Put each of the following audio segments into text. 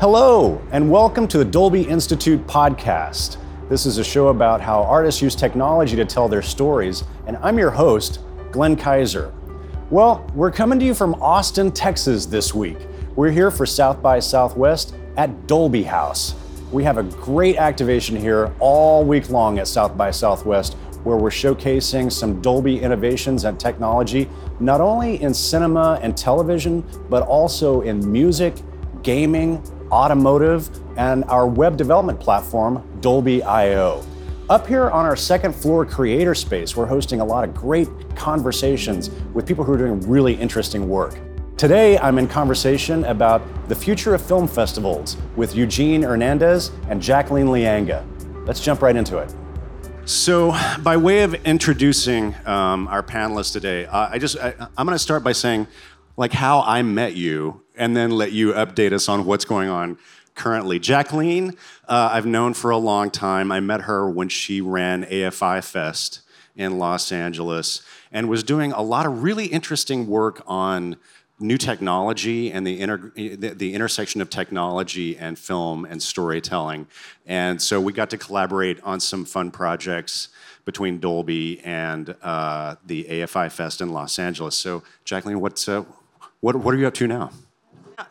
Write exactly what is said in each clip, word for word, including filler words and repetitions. Hello, and welcome to the Dolby Institute podcast. This is a show about how artists use technology to tell their stories, and I'm your host, Glenn Kaiser. Well, we're coming to you from Austin, Texas this week. We're here for South by Southwest at Dolby House. We have a great activation here all week long at South by Southwest, where we're showcasing some Dolby innovations and technology, not only in cinema and television, but also in music, gaming, automotive, and our web development platform, Dolby dot I O. Up here on our second floor creator space, we're hosting a lot of great conversations with people who are doing really interesting work. Today, I'm in conversation about the future of film festivals with Eugene Hernandez and Jacqueline Lianga. Let's jump right into it. So by way of introducing um, our panelists today, uh, I just, I, I'm gonna start by saying like how I met you and then let you update us on what's going on currently. Jacqueline, uh, I've known for a long time. I met her when she ran A F I Fest in Los Angeles and was doing a lot of really interesting work on new technology and the, inter- the, the intersection of technology and film and storytelling. And so we got to collaborate on some fun projects between Dolby and uh, the A F I Fest in Los Angeles. So Jacqueline, what's, uh, what, what are you up to now?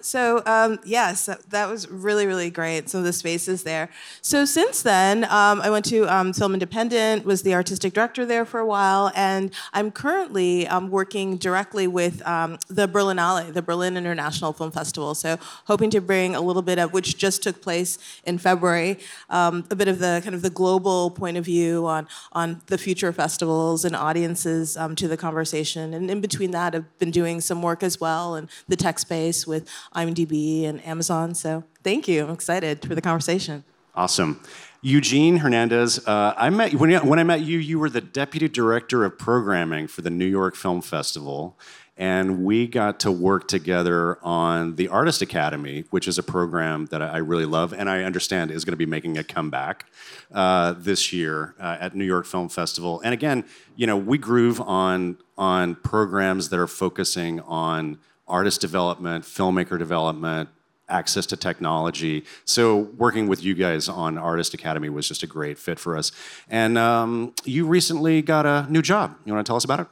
So um, yes, that was really, really great. Some of the spaces there. So since then, um, I went to um, Film Independent, was the artistic director there for a while, and I'm currently um, working directly with um, the Berlinale, the Berlin International Film Festival. So hoping to bring a little bit of, which just took place in February, um, a bit of the kind of the global point of view on on the future festivals and audiences um, to the conversation. And in between that, I've been doing some work as well in the tech space with IMDb and Amazon. So thank you. I'm excited for the conversation. Awesome. Eugene Hernandez, uh, I met when, when I met you, you were the deputy director of programming for the New York Film Festival. And we got to work together on the Artist Academy, which is a program that I really love and I understand is going to be making a comeback uh, this year uh, at New York Film Festival. And again, you know, we groove on on programs that are focusing on artist development, filmmaker development, access to technology. So working with you guys on Artist Academy was just a great fit for us. And um, you recently got a new job. You want to tell us about it?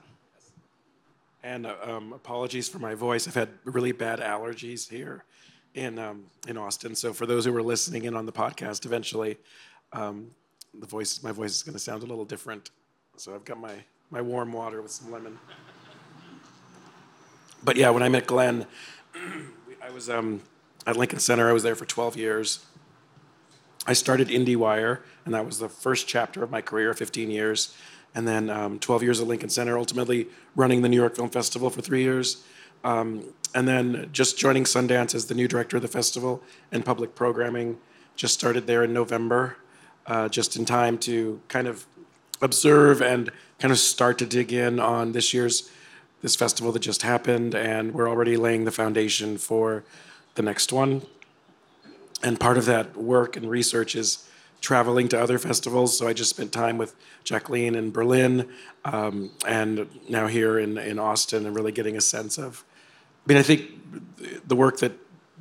And uh, um, apologies for my voice. I've had really bad allergies here in um, in Austin. So for those who are listening in on the podcast, eventually um, the voice, my voice is going to sound a little different. So I've got my, my warm water with some lemon. But yeah, when I met Glenn, I was um, at Lincoln Center. I was there for twelve years. I started IndieWire, and that was the first chapter of my career, fifteen years. And then um, twelve years at Lincoln Center, ultimately running the New York Film Festival for three years. Um, and then just joining Sundance as the new director of the festival and public programming. Just started there in November, uh, just in time to kind of observe and kind of start to dig in on this year's this festival that just happened, and we're already laying the foundation for the next one. And part of that work and research is traveling to other festivals. So I just spent time with Jacqueline in Berlin, um, and now here in, in Austin, and really getting a sense of, I mean, I think the work that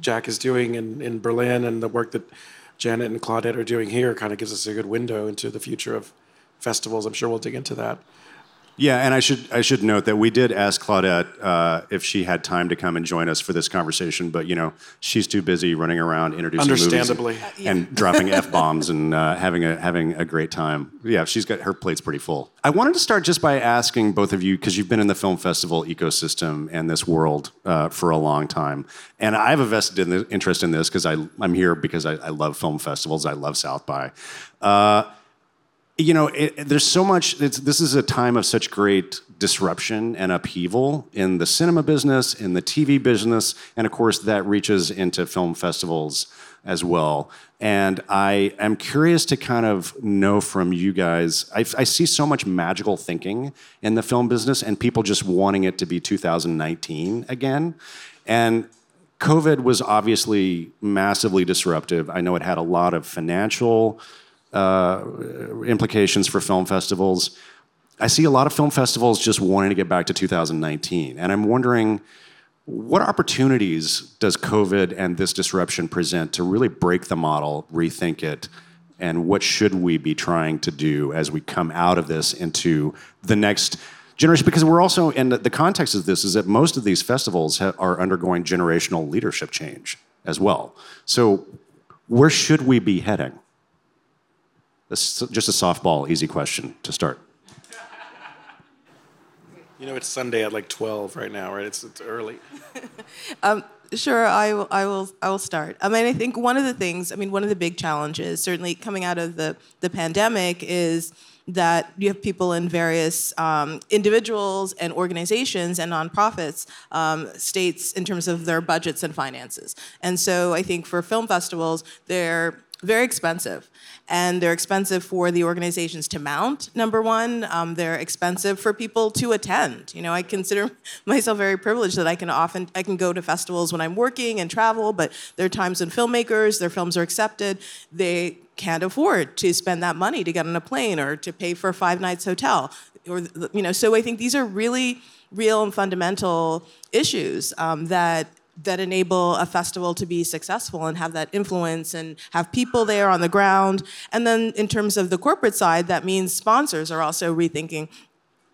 Jack is doing in, in Berlin and the work that Janet and Claudette are doing here kind of gives us a good window into the future of festivals. I'm sure we'll dig into that. Yeah, and I should I should note that we did ask Claudette uh, if she had time to come and join us for this conversation, but you know she's too busy running around introducing movies and, uh, yeah. and dropping F-bombs and uh, having a having a great time. Yeah, she's got her plate's pretty full. I wanted to start just by asking both of you, because you've been in the film festival ecosystem and this world uh, for a long time, and I have a vested in interest in this because I I'm here because I, I love film festivals. I love South by. Uh, You know, it, there's so much, it's, this is a time of such great disruption and upheaval in the cinema business, in the T V business, and of course that reaches into film festivals as well. And I am curious to kind of know from you guys, I, I see so much magical thinking in the film business and people just wanting it to be two thousand nineteen again. And COVID was obviously massively disruptive. I know it had a lot of financial Uh, implications for film festivals. I see a lot of film festivals just wanting to get back to two thousand nineteen. And I'm wondering, What opportunities does COVID and this disruption present to really break the model, rethink it, and what should we be trying to do as we come out of this into the next generation? Because we're also, and the context of this is that most of these festivals ha- are undergoing generational leadership change as well. So where should we be heading? That's just a softball, easy question to start. You know, it's Sunday at like twelve right now, right? It's, it's early. um, sure, I will, I will I will start. I mean, I think one of the things, I mean, one of the big challenges, certainly coming out of the, the pandemic, is that you have people in various um, individuals and organizations and nonprofits, um, states in terms of their budgets and finances. And so I think for film festivals, they're very expensive. And they're expensive for the organizations to mount, number one. Um, they're expensive for people to attend. You know, I consider myself very privileged that I can often, I can go to festivals when I'm working and travel, but there are times when filmmakers, their films are accepted, they can't afford to spend that money to get on a plane or to pay for a five nights hotel. Or, you know, so I think these are really real and fundamental issues um, that that enable a festival to be successful and have that influence and have people there on the ground. And then in terms of the corporate side, that means sponsors are also rethinking,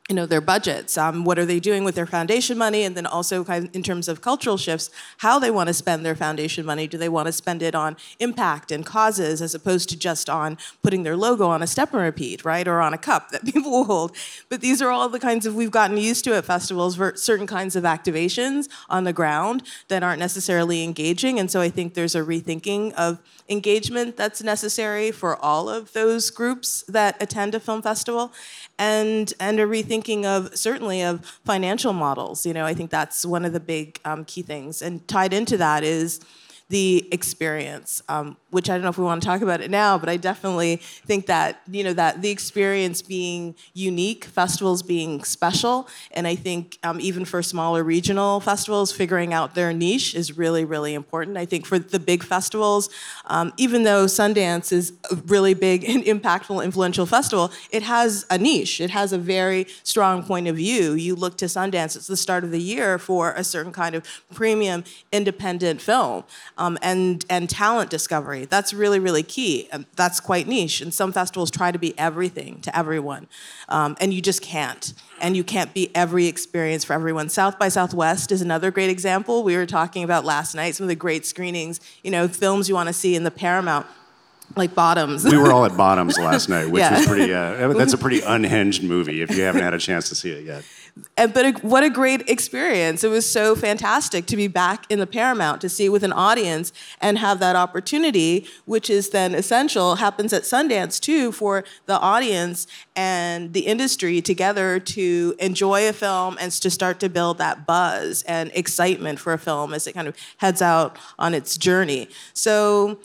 you know, their budgets. Um, what are they doing with their foundation money? And then also kind of in terms of cultural shifts, how they want to spend their foundation money. Do they want to spend it on impact and causes as opposed to just on putting their logo on a step and repeat, right? Or on a cup that people will hold. But these are all the kinds of, we've gotten used to at festivals, for certain kinds of activations on the ground that aren't necessarily engaging. And so I think there's a rethinking of engagement that's necessary for all of those groups that attend a film festival. And, and a rethinking of, certainly, of financial models. You know, I think that's one of the big um, key things. And tied into that is the experience, um, which I don't know if we want to talk about it now, but I definitely think that, you know, that the experience being unique, festivals being special, and I think um, even for smaller regional festivals, figuring out their niche is really, really important. I think for the big festivals, um, even though Sundance is a really big and impactful, influential festival, it has a niche. It has a very strong point of view. You look to Sundance, it's the start of the year for a certain kind of premium independent film. Um, and and talent discovery. That's really, really key. And that's quite niche. And some festivals try to be everything to everyone. Um, and you just can't. And you can't be every experience for everyone. South by Southwest is another great example. We were talking about last night, some of the great screenings, you know, films you want to see in the Paramount, like Bottoms. We were all at Bottoms last night, which yeah. was pretty, uh, that's a pretty unhinged movie if you haven't had a chance to see it yet. And, but a, what a great experience. It was so fantastic to be back in the Paramount, to see with an audience and have that opportunity, which is then essential, happens at Sundance too, for the audience and the industry together to enjoy a film and to start to build that buzz and excitement for a film as it kind of heads out on its journey. So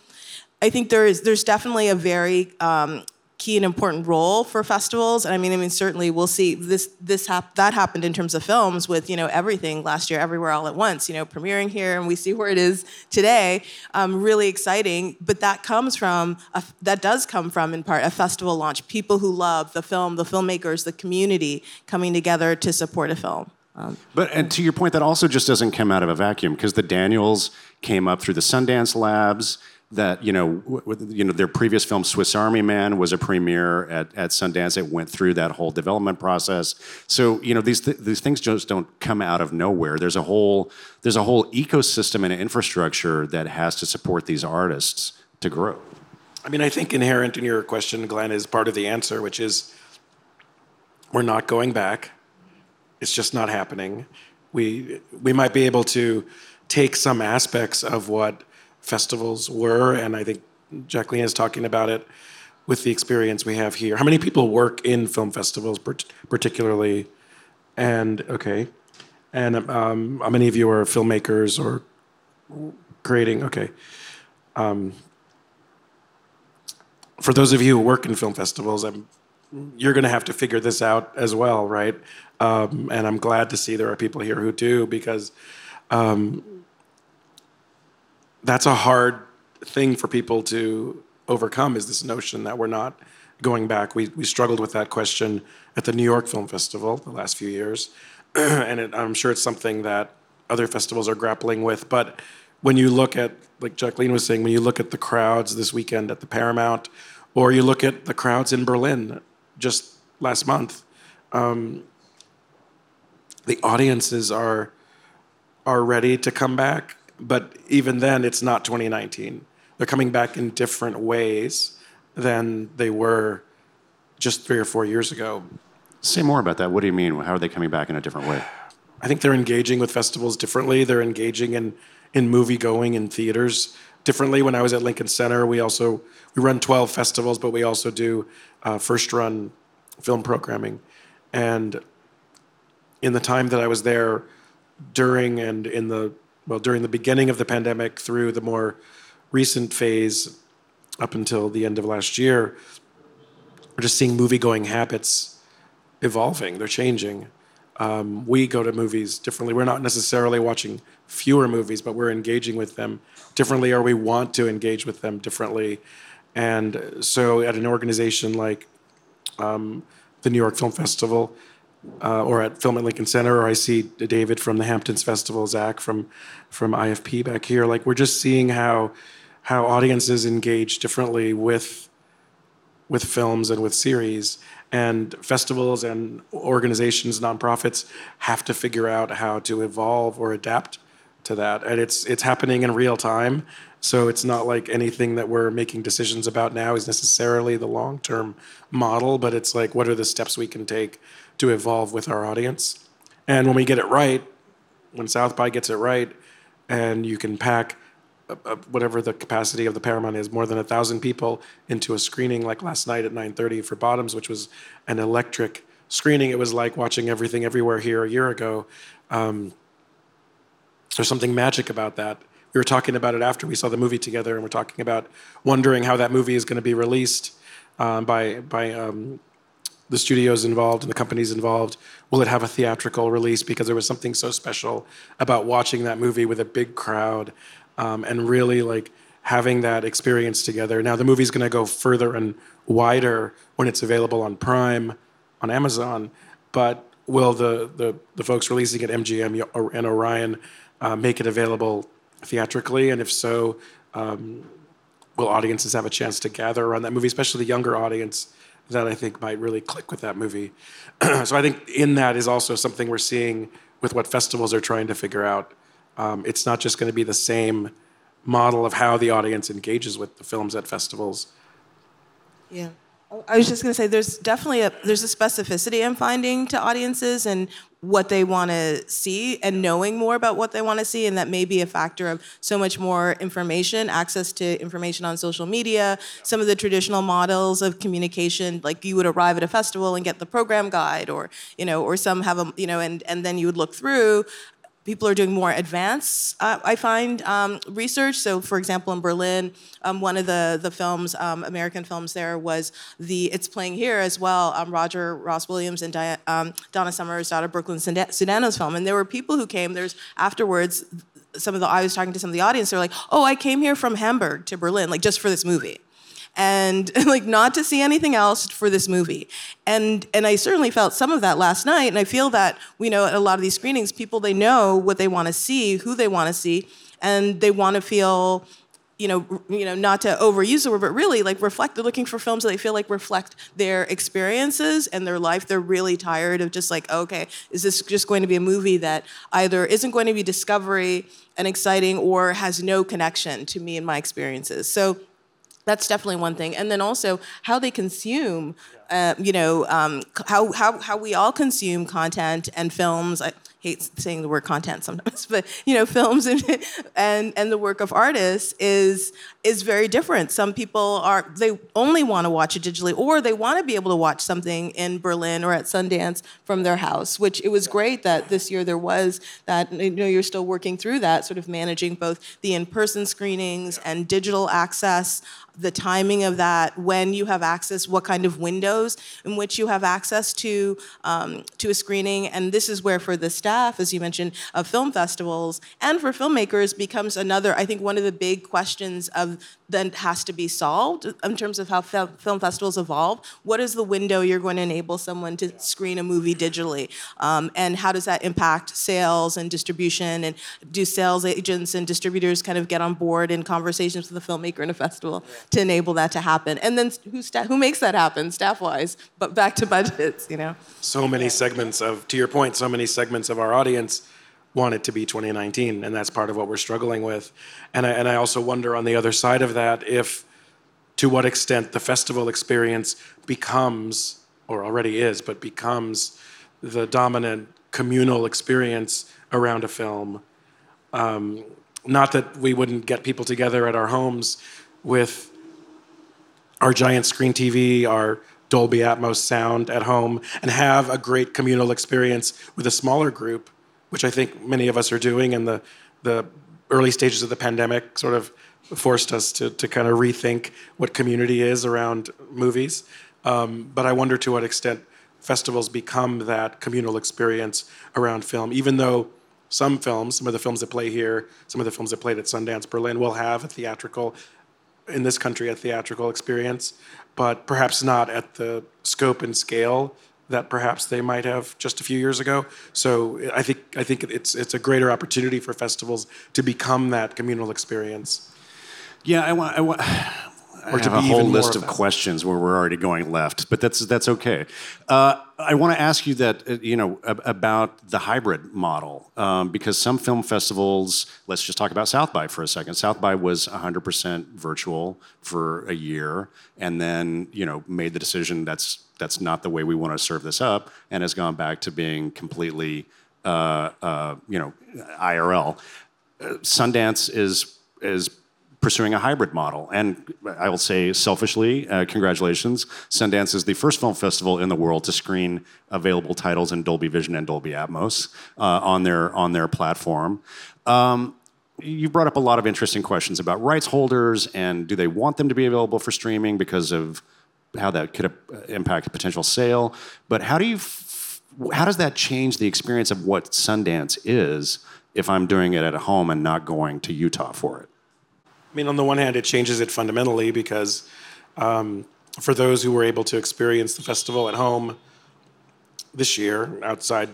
I think there is, there's definitely a very... Um, key and important role for festivals. And I mean, I mean, certainly we'll see this, this hap- that happened in terms of films with, you know, Everything last year, Everywhere All at Once, you know, premiering here, and we see where it is today. Um, really exciting, but that comes from, a, that does come from in part a festival launch, people who love the film, the filmmakers, the community coming together to support a film. Um, but and to your point, that also just doesn't come out of a vacuum, because the Daniels came up through the Sundance Labs. That, you know, w- you know, their previous film, Swiss Army Man, was a premiere at, at Sundance. It went through that whole development process. So, you know, these th- these things just don't come out of nowhere. There's a whole there's a whole ecosystem and infrastructure that has to support these artists to grow. I mean, I think inherent in your question, Glenn, is part of the answer, which is we're not going back. It's just not happening. We we might be able to take some aspects of what festivals were, and I think Jacqueline is talking about it with the experience we have here. How many people work in film festivals, particularly? And okay, and um, how many of you are filmmakers or creating? Okay, um, for those of you who work in film festivals, I'm, you're going to have to figure this out as well, right? Um, and I'm glad to see there are people here who do, because. Um, That's a hard thing for people to overcome, is this notion that we're not going back. We we struggled with that question at the New York Film Festival the last few years, and it, I'm sure it's something that other festivals are grappling with. But when you look at, like Jacqueline was saying, when you look at the crowds this weekend at the Paramount, or you look at the crowds in Berlin just last month, um, the audiences are are ready to come back. But even then, it's not twenty nineteen. They're coming back in different ways than they were just three or four years ago. Say more about that. What do you mean? How are they coming back in a different way? I think they're engaging with festivals differently. They're engaging in, in movie-going in theaters differently. When I was at Lincoln Center, we also we run twelve festivals, but we also do uh, first-run film programming. And in the time that I was there, during and in the well, during the beginning of the pandemic through the more recent phase up until the end of last year, we're just seeing movie-going habits evolving. They're changing. Um, we go to movies differently. We're not necessarily watching fewer movies, but we're engaging with them differently, or we want to engage with them differently. And so at an organization like um, the New York Film Festival, Uh, or at Film at Lincoln Center, or I see David from the Hamptons Festival, Zach from from I F P back here. Like, we're just seeing how how audiences engage differently with with films and with series, and festivals and organizations, nonprofits have to figure out how to evolve or adapt to that. And it's it's happening in real time, so it's not like anything that we're making decisions about now is necessarily the long-term model, but it's like, what are the steps we can take to evolve with our audience? And when we get it right, when South by gets it right, and you can pack a, a, whatever the capacity of the Paramount is, more than a thousand people into a screening like last night at nine thirty for Bottoms, which was an electric screening. It was like watching Everything Everywhere here a year ago. Um, there's something magic about that. We were talking about it after we saw the movie together, and we're talking about wondering how that movie is going to be released um, by by. Um, the studios involved and the companies involved. Will it have a theatrical release? Because there was something so special about watching that movie with a big crowd um, and really like having that experience together. Now the movie's gonna go further and wider when it's available on Prime, on Amazon, but will the, the, the folks releasing it, M G M and Orion, uh, make it available theatrically? And if so, um, will audiences have a chance to gather around that movie, especially the younger audience that I think might really click with that movie. So I think in that is also something we're seeing with what festivals are trying to figure out. Um, it's not just going to be the same model of how the audience engages with the films at festivals. Yeah. I was just going to say there's definitely a, there's a specificity I'm finding to audiences and what they want to see and knowing more about what they want to see, and that may be a factor of so much more information, access to information on social media, some of the traditional models of communication, like you would arrive at a festival and get the program guide or, you know, or some have a, you know, and, and then you would look through. People are doing more advanced, uh, I find, um, research. So, for example, in Berlin, um, one of the the films, um, American films there, was the, it's playing here as well, um, Roger Ross Williams and Diana, um, Donna Summer's daughter, Brooklyn Sudano's film. And there were people who came, there's afterwards, some of the, I was talking to some of the audience, they were like, oh, I came here from Hamburg to Berlin, like just for this movie. And like not to see anything else for this movie. And and I certainly felt some of that last night, and I feel that, you know, at a lot of these screenings, people, they know what they want to see, who they want to see, and they want to feel, you know, you know, not to overuse the word, but really like reflect, they're looking for films that they feel like reflect their experiences and their life. They're really tired of just like, okay, is this just going to be a movie that either isn't going to be discovery and exciting or has no connection to me and my experiences? So that's definitely one thing. And then also how they consume, uh, you know, um, how, how how we all consume content and films. I hate saying the word content sometimes, but, you know, films and and, and the work of artists is is very different. Some people are, they only want to watch it digitally, or they want to be able to watch something in Berlin or at Sundance from their house, which it was great that this year there was that, you know, you're still working through that, sort of managing both the in-person screenings and digital access, the timing of that, when you have access, what kind of windows in which you have access to um, to a screening. And this is where for the staff, as you mentioned, of film festivals and for filmmakers becomes another, I think one of the big questions of that has to be solved in terms of how fel- film festivals evolve. What is the window you're going to enable someone to screen a movie digitally? Um, and how does that impact sales and distribution? And do sales agents and distributors kind of get on board in conversations with the filmmaker in a festival to enable that to happen? And then who sta- who makes that happen staff-wise? But back to budgets, you know? So many segments of, to your point, so many segments of our audience want it to be twenty nineteen, and that's part of what we're struggling with. And I, and I also wonder on the other side of that if, to what extent the festival experience becomes, or already is, but becomes the dominant communal experience around a film. Um, not that we wouldn't get people together at our homes with our giant screen T V, our Dolby Atmos sound at home, and have a great communal experience with a smaller group, which I think many of us are doing, and the the early stages of the pandemic sort of forced us to to kind of rethink what community is around movies. Um, but I wonder to what extent festivals become that communal experience around film, even though some films, some of the films that play here, some of the films that played at Sundance, Berlin, will have a theatrical, in this country, a theatrical experience, but perhaps not at the scope and scale that perhaps they might have just a few years ago. So I think I think it's it's a greater opportunity for festivals to become that communal experience. Yeah, I want. I want I or to have be a whole list of, of questions where we're already going left, but that's that's okay. Uh, I want to ask you that you know about the hybrid model um, because some film festivals. Let's just talk about South by for a second. South by was one hundred percent virtual for a year, and then you know made the decision that's. That's not the way we want to serve this up, and has gone back to being completely, uh, uh, you know, I R L. Uh, Sundance is is pursuing a hybrid model, and I will say selfishly, uh, congratulations. Sundance is the first film festival in the world to screen available titles in Dolby Vision and Dolby Atmos uh, on their on their platform. Um, You brought up a lot of interesting questions about rights holders and do they want them to be available for streaming because of how that could impact a potential sale, but how do you, f- how does that change the experience of what Sundance is if I'm doing it at home and not going to Utah for it? I mean, on the one hand, it changes it fundamentally because um, for those who were able to experience the festival at home this year, outside,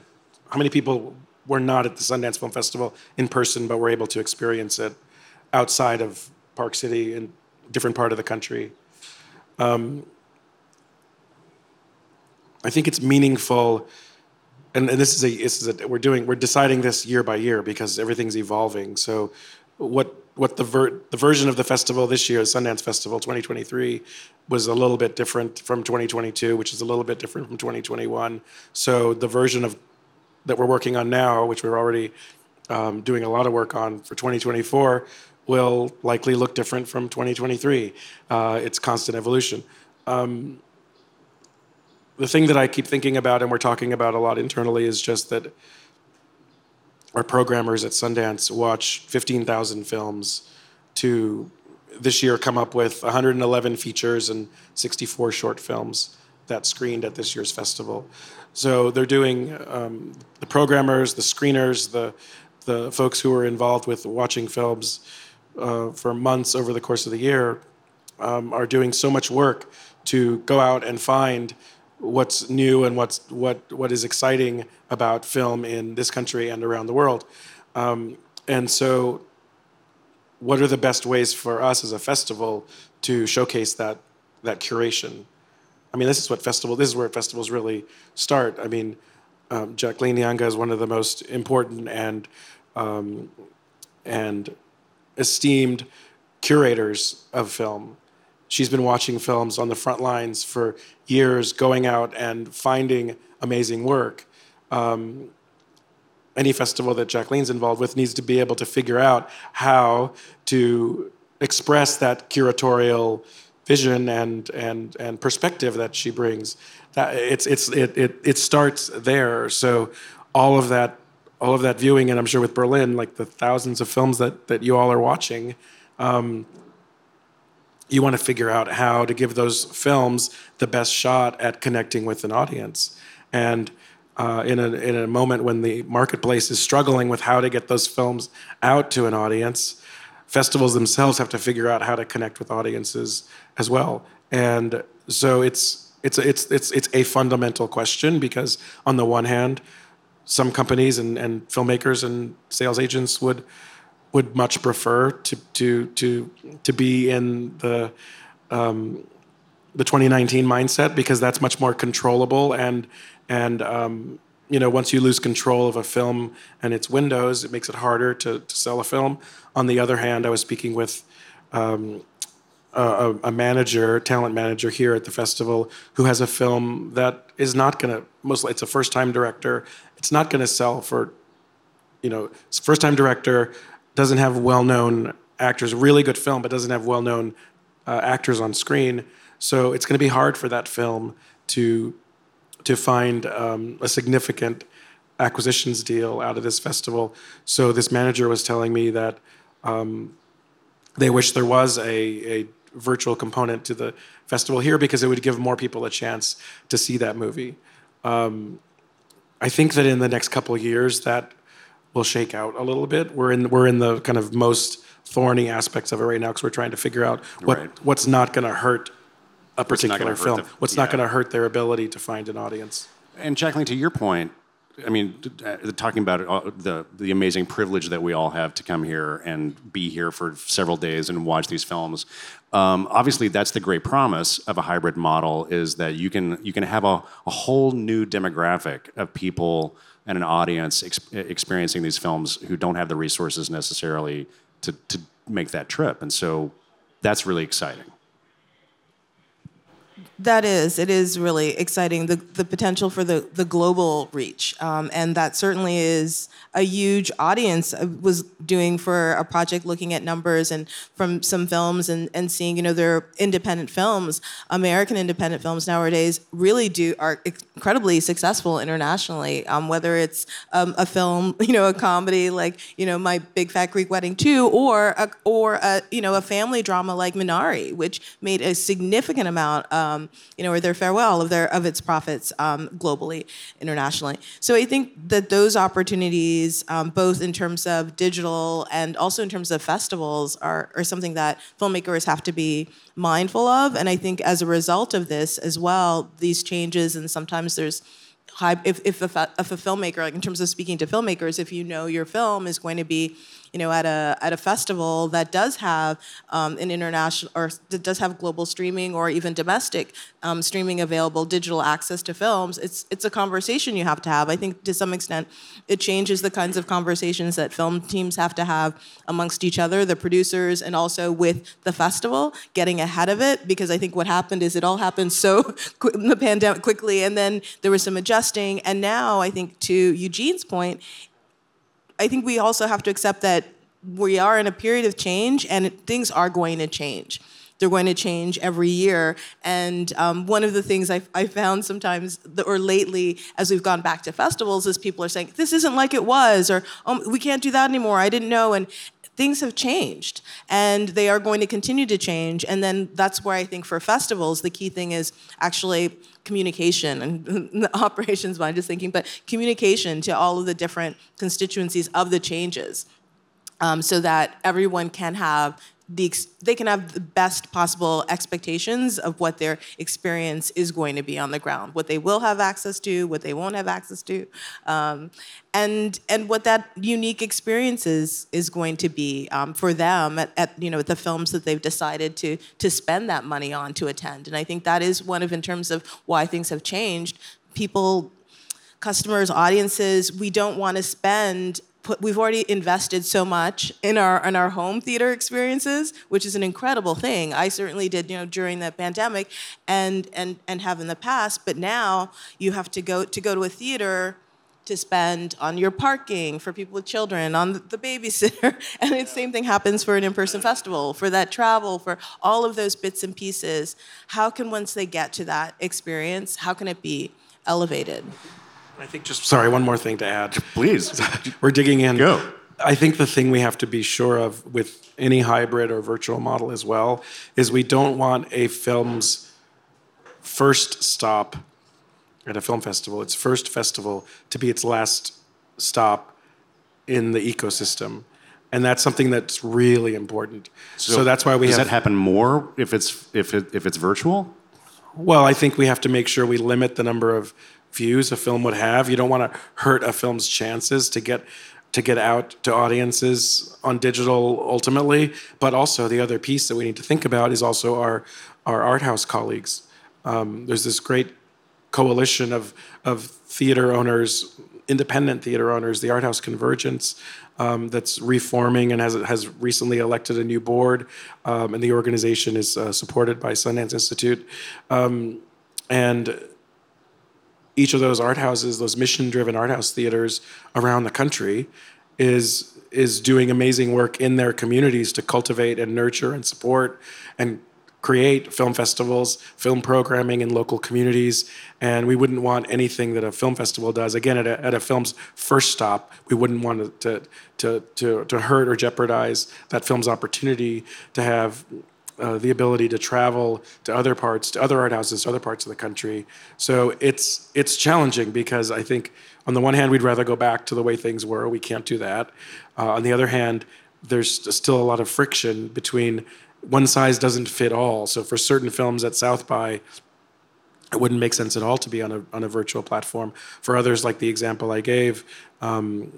how many people were not at the Sundance Film Festival in person but were able to experience it outside of Park City in a different part of the country? Um, I think it's meaningful, and, and this is a this is a, we're doing we're deciding this year by year because everything's evolving. So, what what the ver, the version of the festival this year, Sundance Festival twenty twenty-three, was a little bit different from twenty twenty-two, which is a little bit different from twenty twenty-one. So the version of that we're working on now, which we're already um, doing a lot of work on for twenty twenty-four, will likely look different from twenty twenty-three. Uh, it's constant evolution. Um, The thing that I keep thinking about and we're talking about a lot internally is just that our programmers at Sundance watch fifteen thousand films to this year come up with one hundred eleven features and sixty-four short films that screened at this year's festival. So they're doing, um, the programmers, the screeners, the the folks who are involved with watching films uh, for months over the course of the year um, are doing so much work to go out and find what's new and what's what what is exciting about film in this country and around the world. Um, and so what are the best ways for us as a festival to showcase that that curation? I mean, this is what festival this is where festivals really start. I mean, um, Jacqueline Lianga is one of the most important and um, and esteemed curators of film. She's been watching films on the front lines for years, going out and finding amazing work. Um, any festival that Jacqueline's involved with needs to be able to figure out how to express that curatorial vision and and and perspective that she brings. That it's it's it it it starts there. So all of that all of that viewing, and I'm sure with Berlin, like the thousands of films that that you all are watching. Um, You want to figure out how to give those films the best shot at connecting with an audience. And uh, in, a, in a moment when the marketplace is struggling with how to get those films out to an audience, festivals themselves have to figure out how to connect with audiences as well. And so it's it's it's it's it's a fundamental question, because on the one hand, some companies and, and filmmakers and sales agents would would much prefer to to to to be in the um, the twenty nineteen mindset, because that's much more controllable, and and um, you know, once you lose control of a film and its windows, it makes it harder to, to sell a film. On the other hand, I was speaking with um, a, a manager, talent manager here at the festival, who has a film that is not going to, mostly it's a first-time director, it's not going to sell for, you know, it's first-time director, doesn't have well-known actors, really good film, but doesn't have well-known uh, actors on screen. So it's going to be hard for that film to to find um, a significant acquisitions deal out of this festival. So this manager was telling me that um, they wish there was a, a virtual component to the festival here, because it would give more people a chance to see that movie. Um, I think that in the next couple of years that will shake out a little bit. We're in, we're in the kind of most thorny aspects of it right now, because we're trying to figure out what, right. what's not gonna hurt a particular film, the, what's yeah. not going to hurt their ability to find an audience. And Jacqueline, to your point, I mean, talking about the the amazing privilege that we all have to come here and be here for several days and watch these films. Um, obviously, that's the great promise of a hybrid model, is that you can you can have a, a whole new demographic of people and an audience ex- experiencing these films who don't have the resources necessarily to to make that trip. And so, that's really exciting. That is, it is really exciting, the, the potential for the, the global reach. Um, and that certainly is a huge audience. I was doing for a project looking at numbers and from some films and, and seeing, you know, their independent films, American independent films nowadays really do are incredibly successful internationally, um, whether it's um, a film, you know, a comedy like, you know, My Big Fat Greek Wedding two, or a, or a, you know, a family drama like Minari, which made a significant amount Um, you know, or their farewell of their of its profits um, globally, internationally. So I think that those opportunities, um, both in terms of digital and also in terms of festivals, are, are something that filmmakers have to be mindful of. And I think as a result of this as well, these changes, and sometimes there's high, if if a, if a filmmaker, like in terms of speaking to filmmakers, if you know your film is going to be, you know, at a at a festival that does have um, an international, or that does have global streaming, or even domestic um, streaming available, digital access to films, it's it's a conversation you have to have. I think to some extent it changes the kinds of conversations that film teams have to have amongst each other, the producers, and also with the festival, getting ahead of it, because I think what happened is it all happened so quick, the pandemic quickly, and then there was some adjusting, and now I think, to Eugene's point, I think we also have to accept that we are in a period of change, and things are going to change. They're going to change every year. And um, one of the things I've, I found sometimes, or lately, as we've gone back to festivals, is people are saying, this isn't like it was, or oh, we can't do that anymore, I didn't know. And things have changed, and they are going to continue to change. And then that's where I think for festivals, the key thing is actually communication and operations, I'm just thinking, but communication to all of the different constituencies of the changes, um, so that everyone can have the they can have the best possible expectations of what their experience is going to be on the ground, what they will have access to, what they won't have access to, um, and and what that unique experience is, is going to be um, for them at, at you know at the films that they've decided to to spend that money on to attend. And I think that is one of, in terms of why things have changed, people, customers, audiences, we don't want to spend. Put, we've already invested so much in our in our home theater experiences, which is an incredible thing. I certainly did, you know, during the pandemic, and and and have in the past. But now you have to go to go to a theater to spend on your parking for people with children, on the, the babysitter, and the same thing happens for an in-person festival, for that travel, for all of those bits and pieces. How can, once they get to that experience, how can it be elevated? I think just, sorry, one more thing to add. Please. We're digging in. Go. I think the thing we have to be sure of with any hybrid or virtual model as well is we don't want a film's first stop at a film festival, its first festival, to be its last stop in the ecosystem. And that's something that's really important. So, so that's why we does have... Does that happen more if it's, if it, if it's virtual? Well, I think we have to make sure we limit the number of views a film would have. You don't want to hurt a film's chances to get... to get out to audiences on digital ultimately, but also the other piece that we need to think about is also our our art house colleagues. Um, there's this great coalition of of theater owners, independent theater owners, the Art House Convergence, um, that's reforming and has has recently elected a new board, um, and the organization is uh, supported by Sundance Institute, um, and. Each of those art houses, those mission-driven art house theaters around the country is is doing amazing work in their communities to cultivate and nurture and support and create film festivals, film programming in local communities. And we wouldn't want anything that a film festival does. Again, at a, at a film's first stop, we wouldn't want to, to, to, to hurt or jeopardize that film's opportunity to have Uh, the ability to travel to other parts, to other art houses, to other parts of the country. So it's it's challenging because I think on the one hand, we'd rather go back to the way things were. We can't do that. Uh, on the other hand, there's still a lot of friction between one size doesn't fit all. So for certain films at South by, it wouldn't make sense at all to be on a, on a virtual platform. For others, like the example I gave, um,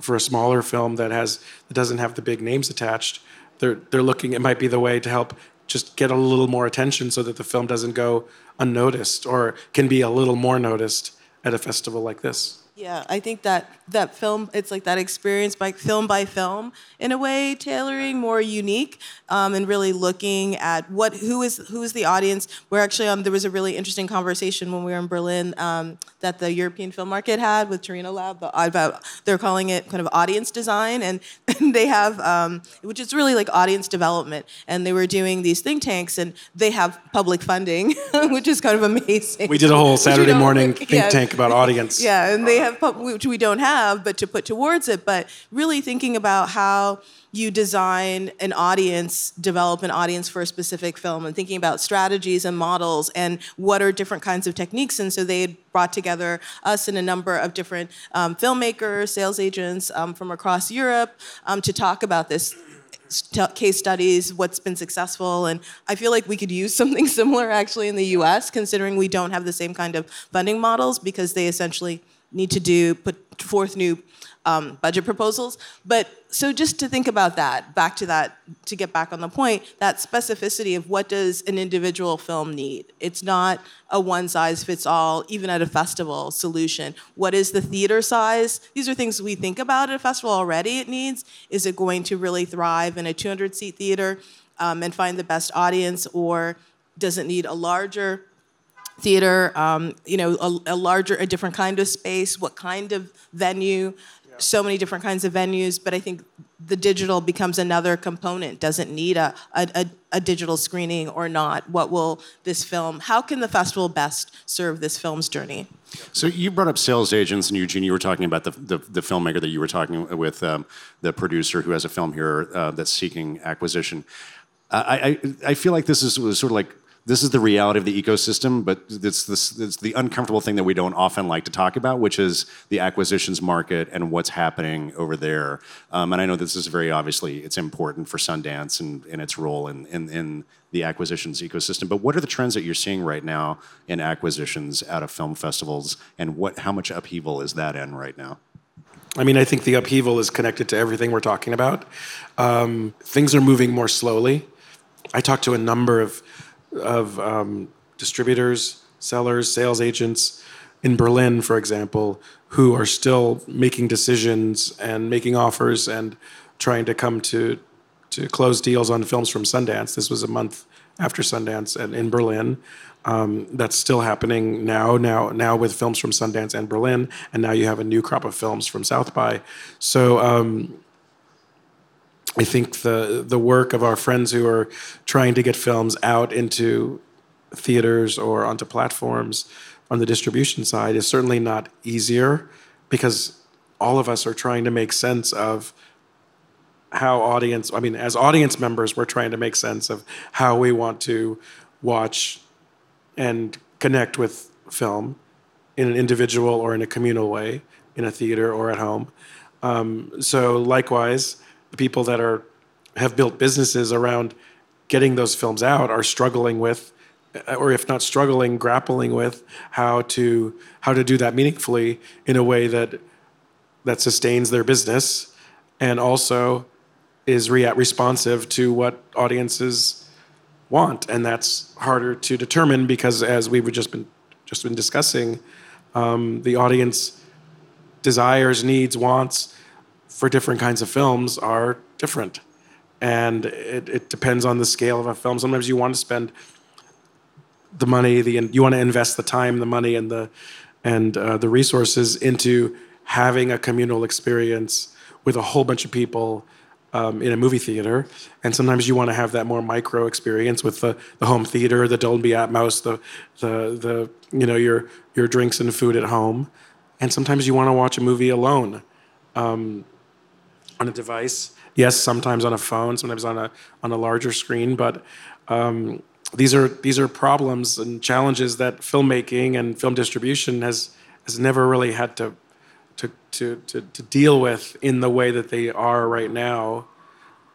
for a smaller film that has that doesn't have the big names attached, They're, they're looking, it might be the way to help just get a little more attention so that the film doesn't go unnoticed or can be a little more noticed at a festival like this. Yeah, I think that, that film, it's like that experience by film by film, in a way, tailoring more unique um, and really looking at what who is who is the audience. We're actually on, there was a really interesting conversation when we were in Berlin um, that the European Film Market had with Torino Lab about, they're calling it kind of audience design, and, and they have, um, which is really like audience development, and they were doing these think tanks, and they have public funding, which is kind of amazing. We did a whole Saturday morning think yeah. tank about audience. Yeah, and they have, which we don't have, but to put towards it, but really thinking about how you design an audience, develop an audience for a specific film, and thinking about strategies and models and what are different kinds of techniques. And so they had brought together us and a number of different um, filmmakers, sales agents um, from across Europe um, to talk about this. Case studies, what's been successful, and I feel like we could use something similar actually in the U S, considering we don't have the same kind of funding models because they essentially need to do put forth new um, budget proposals. But so just to think about that, back to that, to get back on the point, that specificity of what does an individual film need? It's not a one-size-fits-all, even at a festival, solution. What is the theater size? These are things we think about at a festival already it needs. Is it going to really thrive in a two hundred seat theater um, and find the best audience, or does it need a larger theater, um, you know, a, a larger, a different kind of space? What kind of venue? Yeah. So many different kinds of venues, but I think the digital becomes another component. Doesn't need a, a, a, a digital screening or not. What will this film, how can the festival best serve this film's journey? So you brought up sales agents, and Eugene, you were talking about the, the, the filmmaker that you were talking with, um, the producer who has a film here uh, that's seeking acquisition. Uh, I, I I feel like this is was sort of like, this is the reality of the ecosystem, but it's, this, it's the uncomfortable thing that we don't often like to talk about, which is the acquisitions market and what's happening over there. Um, and I know this is very obviously, it's important for Sundance and, and its role in, in, in the acquisitions ecosystem. But what are the trends that you're seeing right now in acquisitions out of film festivals, and what how much upheaval is that in right now? I mean, I think the upheaval is connected to everything we're talking about. Um, things are moving more slowly. I talked to a number of of um, distributors, sellers, sales agents in Berlin, for example, who are still making decisions and making offers and trying to come to to close deals on films from Sundance. This was a month after Sundance and in Berlin. Um, that's still happening now, now, now with films from Sundance and Berlin, and now you have a new crop of films from South by. So um, I think the the work of our friends who are trying to get films out into theaters or onto platforms on the distribution side is certainly not easier, because all of us are trying to make sense of how audience, I mean, as audience members, we're trying to make sense of how we want to watch and connect with film in an individual or in a communal way, in a theater or at home. Um, so likewise, the people that are have built businesses around getting those films out are struggling with, or if not struggling, grappling with how to how to do that meaningfully in a way that that sustains their business and also is re- responsive to what audiences want. And that's harder to determine because, as we've just been just been discussing, um, the audience desires, needs, wants for different kinds of films are different. And it, it depends on the scale of a film. Sometimes you want to spend the money, the you want to invest the time, the money, and the and uh, the resources into having a communal experience with a whole bunch of people um, in a movie theater. And sometimes you want to have that more micro experience with the, the home theater, the Dolby Atmos, the the the you know your your drinks and food at home. And sometimes you want to watch a movie alone, um, on a device. Yes, sometimes on a phone, sometimes on a on a larger screen. But um, these are these are problems and challenges that filmmaking and film distribution has has never really had to to to to, to deal with in the way that they are right now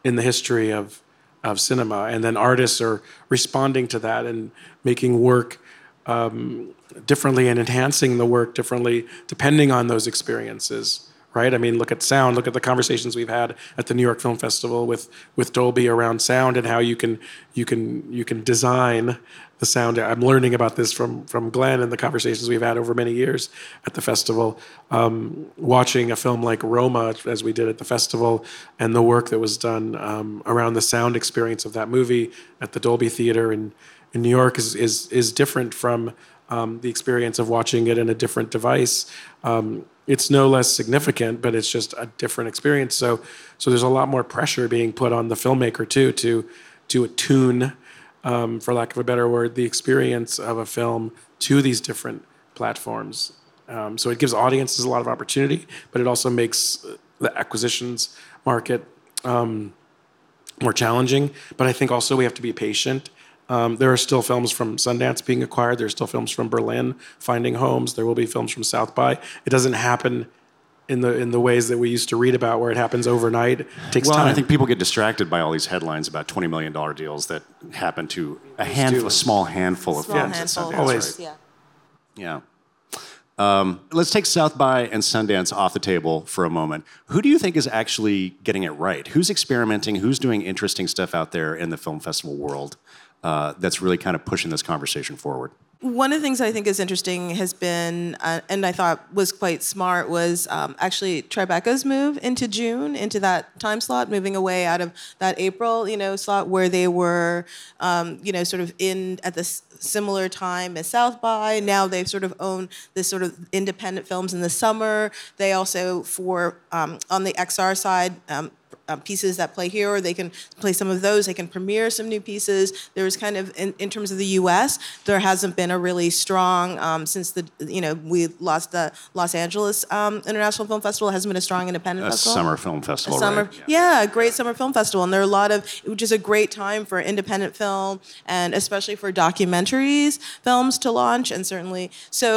in the history of of cinema. And then artists are responding to that and making work Um, differently and enhancing the work differently depending on those experiences, right? I mean, look at sound, look at the conversations we've had at the New York Film Festival with with Dolby around sound and how you can you can you can design the sound. I'm learning about this from from Glenn and the conversations we've had over many years at the festival. Um, watching a film like Roma, as we did at the festival, and the work that was done um, around the sound experience of that movie at the Dolby Theater in in New York is is is different from um, the experience of watching it in a different device. Um, it's no less significant, but it's just a different experience. So so there's a lot more pressure being put on the filmmaker too to to attune, um, for lack of a better word, the experience of a film to these different platforms. Um, so it gives audiences a lot of opportunity, but it also makes the acquisitions market um, more challenging. But I think also we have to be patient. Um, there are still films from Sundance being acquired. There are still films from Berlin finding homes. There will be films from South by. It doesn't happen in the in the ways that we used to read about, where it happens overnight. It takes well, time. Well, I think people get distracted by all these headlines about twenty million dollars deals that happen to a handful, a small handful small of films. Handful. At Sundance, Always, right? yeah. Yeah. Um, let's take South by and Sundance off the table for a moment. Who do you think is actually getting it right? Who's experimenting? Who's doing interesting stuff out there in the film festival world? Uh, that's really kind of pushing this conversation forward. One of the things I think is interesting has been, uh, and I thought was quite smart, was um, actually Tribeca's move into June, into that time slot, moving away out of that April, you know, slot where they were, um, you know, sort of in at this similar time as South by. Now they've sort of owned this sort of independent films in the summer. They also, for um, on the X R side, um, Um, pieces that play here, or they can play some of those. They can premiere some new pieces. There was kind of, in, in terms of the U S, there hasn't been a really strong, um, since the, you know, we lost the Los Angeles um, International Film Festival, hasn't been a strong independent a festival. A summer film festival, a summer, right? Yeah, a great summer film festival. And there are a lot of, which is a great time for independent film, and especially for documentaries, films to launch, and certainly, so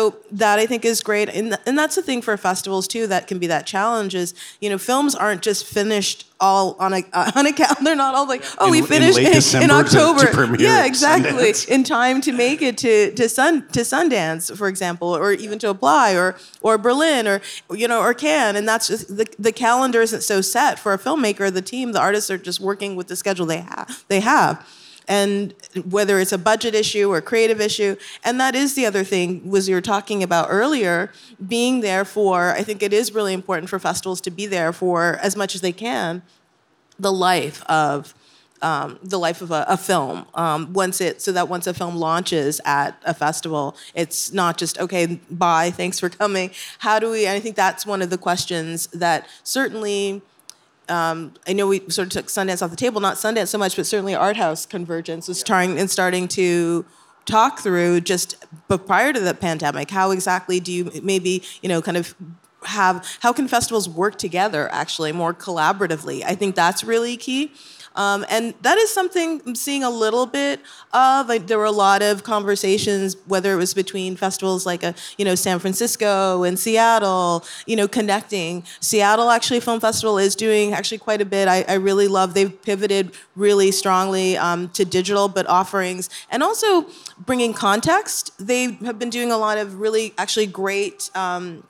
that I think is great. And, and that's the thing for festivals, too, that can be that challenge is, you know, films aren't just finished all on a uh, on a calendar. They're not all like, oh, in, we finished in, in, in October. To, to yeah, exactly. Sundance. In time to make it to to Sun to Sundance, for example, or even to apply, or or Berlin, or you know, or Cannes. And that's just the the calendar isn't so set for a filmmaker. The team, the artists are just working with the schedule they have. They have. And whether it's a budget issue or creative issue, and that is the other thing was you were talking about earlier, being there for, I think it is really important for festivals to be there for, as much as they can, the life of um, the life of a, a film. Um, once it so that once a film launches at a festival, it's not just, okay, bye, thanks for coming. How do we, and I think that's one of the questions that certainly, Um, I know we sort of took Sundance off the table, not Sundance so much, but certainly Art House Convergence is trying and starting to talk through just but prior to the pandemic, how exactly do you maybe, you know, kind of have, how can festivals work together actually more collaboratively? I think that's really key. Um, and that is something I'm seeing a little bit of. I, there were a lot of conversations, whether it was between festivals like a, you know, San Francisco and Seattle, you know, connecting. Seattle actually Film Festival is doing actually quite a bit. I, I really love, they've pivoted really strongly um, to digital, but offerings and also bringing context. They have been doing a lot of really actually great, um,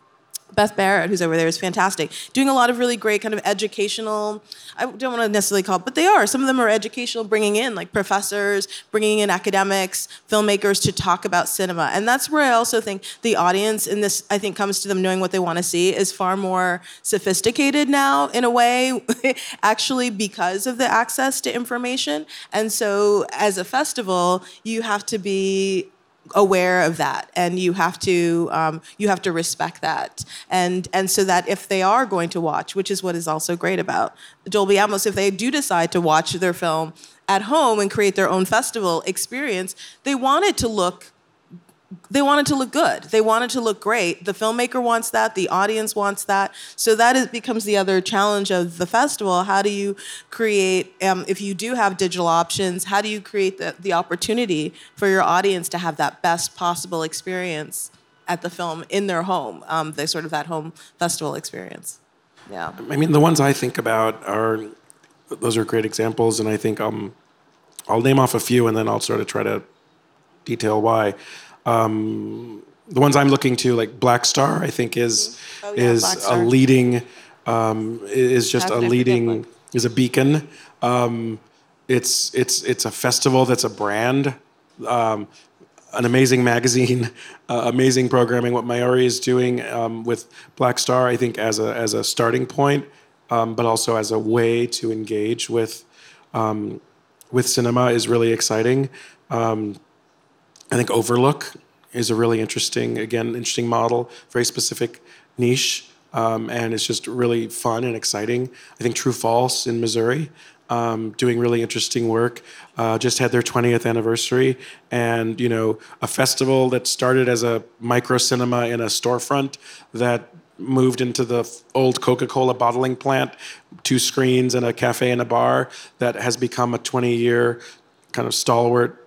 Beth Barrett, who's over there, is fantastic. Doing a lot of really great kind of educational, I don't want to necessarily call it, but they are. Some of them are educational, bringing in like professors, bringing in academics, filmmakers to talk about cinema. And that's where I also think the audience, and this I think comes to them knowing what they want to see, is far more sophisticated now in a way, actually because of the access to information. And so as a festival, you have to be aware of that, and you have to um, you have to respect that, and and so that if they are going to watch, which is what is also great about Dolby Atmos, if they do decide to watch their film at home and create their own festival experience, they want it to look they want it to look good. They want it to look great. The filmmaker wants that. The audience wants that. So that is, becomes the other challenge of the festival. How do you create, um, if you do have digital options, how do you create the, the opportunity for your audience to have that best possible experience at the film in their home, um, the sort of that home festival experience? Yeah. I mean, the ones I think about are, those are great examples, and I think um, I'll name off a few and then I'll sort of try to detail why. Um, the ones I'm looking to, like Black Star, I think is oh, yeah, is a leading um, is just That's a leading is a beacon. Um, it's it's it's a festival that's a brand, um, an amazing magazine, uh, amazing programming. What Mayori is doing um, with Black Star, I think, as a as a starting point, um, but also as a way to engage with um, with cinema is really exciting. Um, I think Overlook is a really interesting, again, interesting model, very specific niche, um, and it's just really fun and exciting. I think True False in Missouri, um, doing really interesting work, uh, just had their twentieth anniversary, and you know, a festival that started as a micro cinema in a storefront that moved into the old Coca-Cola bottling plant, two screens and a cafe and a bar, that has become a twenty-year kind of stalwart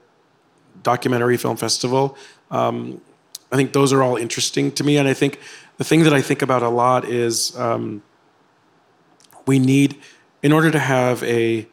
documentary film festival. Um, I think those are all interesting to me. And I think the thing that I think about a lot is um, we need, in order to have a,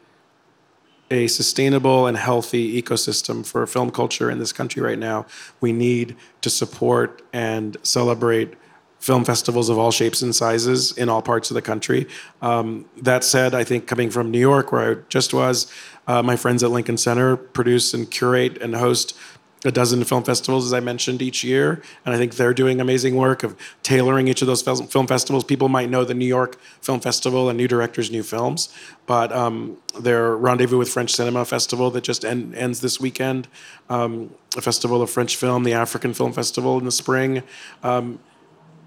a sustainable and healthy ecosystem for film culture in this country right now, we need to support and celebrate film festivals of all shapes and sizes in all parts of the country. Um, that said, I think coming from New York, where I just was, uh, my friends at Lincoln Center produce and curate and host a dozen film festivals, as I mentioned, each year. And I think they're doing amazing work of tailoring each of those fe- film festivals. People might know the New York Film Festival and New Directors, New Films, but um, their Rendezvous with French Cinema Festival that just end, ends this weekend, um, a festival of French film, the African Film Festival in the spring. Um,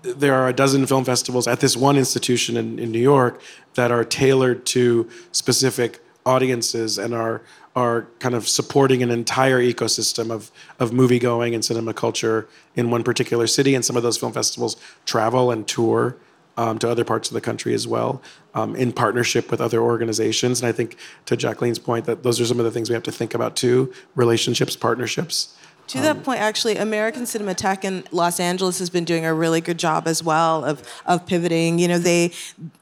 There are a dozen film festivals at this one institution in, in New York that are tailored to specific audiences and are are kind of supporting an entire ecosystem of, of movie-going and cinema culture in one particular city. And some of those film festivals travel and tour um, to other parts of the country as well, um, in partnership with other organizations. And I think, to Jacqueline's point, that those are some of the things we have to think about too, relationships, partnerships. To that point, actually, American Cinematheque in Los Angeles has been doing a really good job as well of of pivoting. You know, they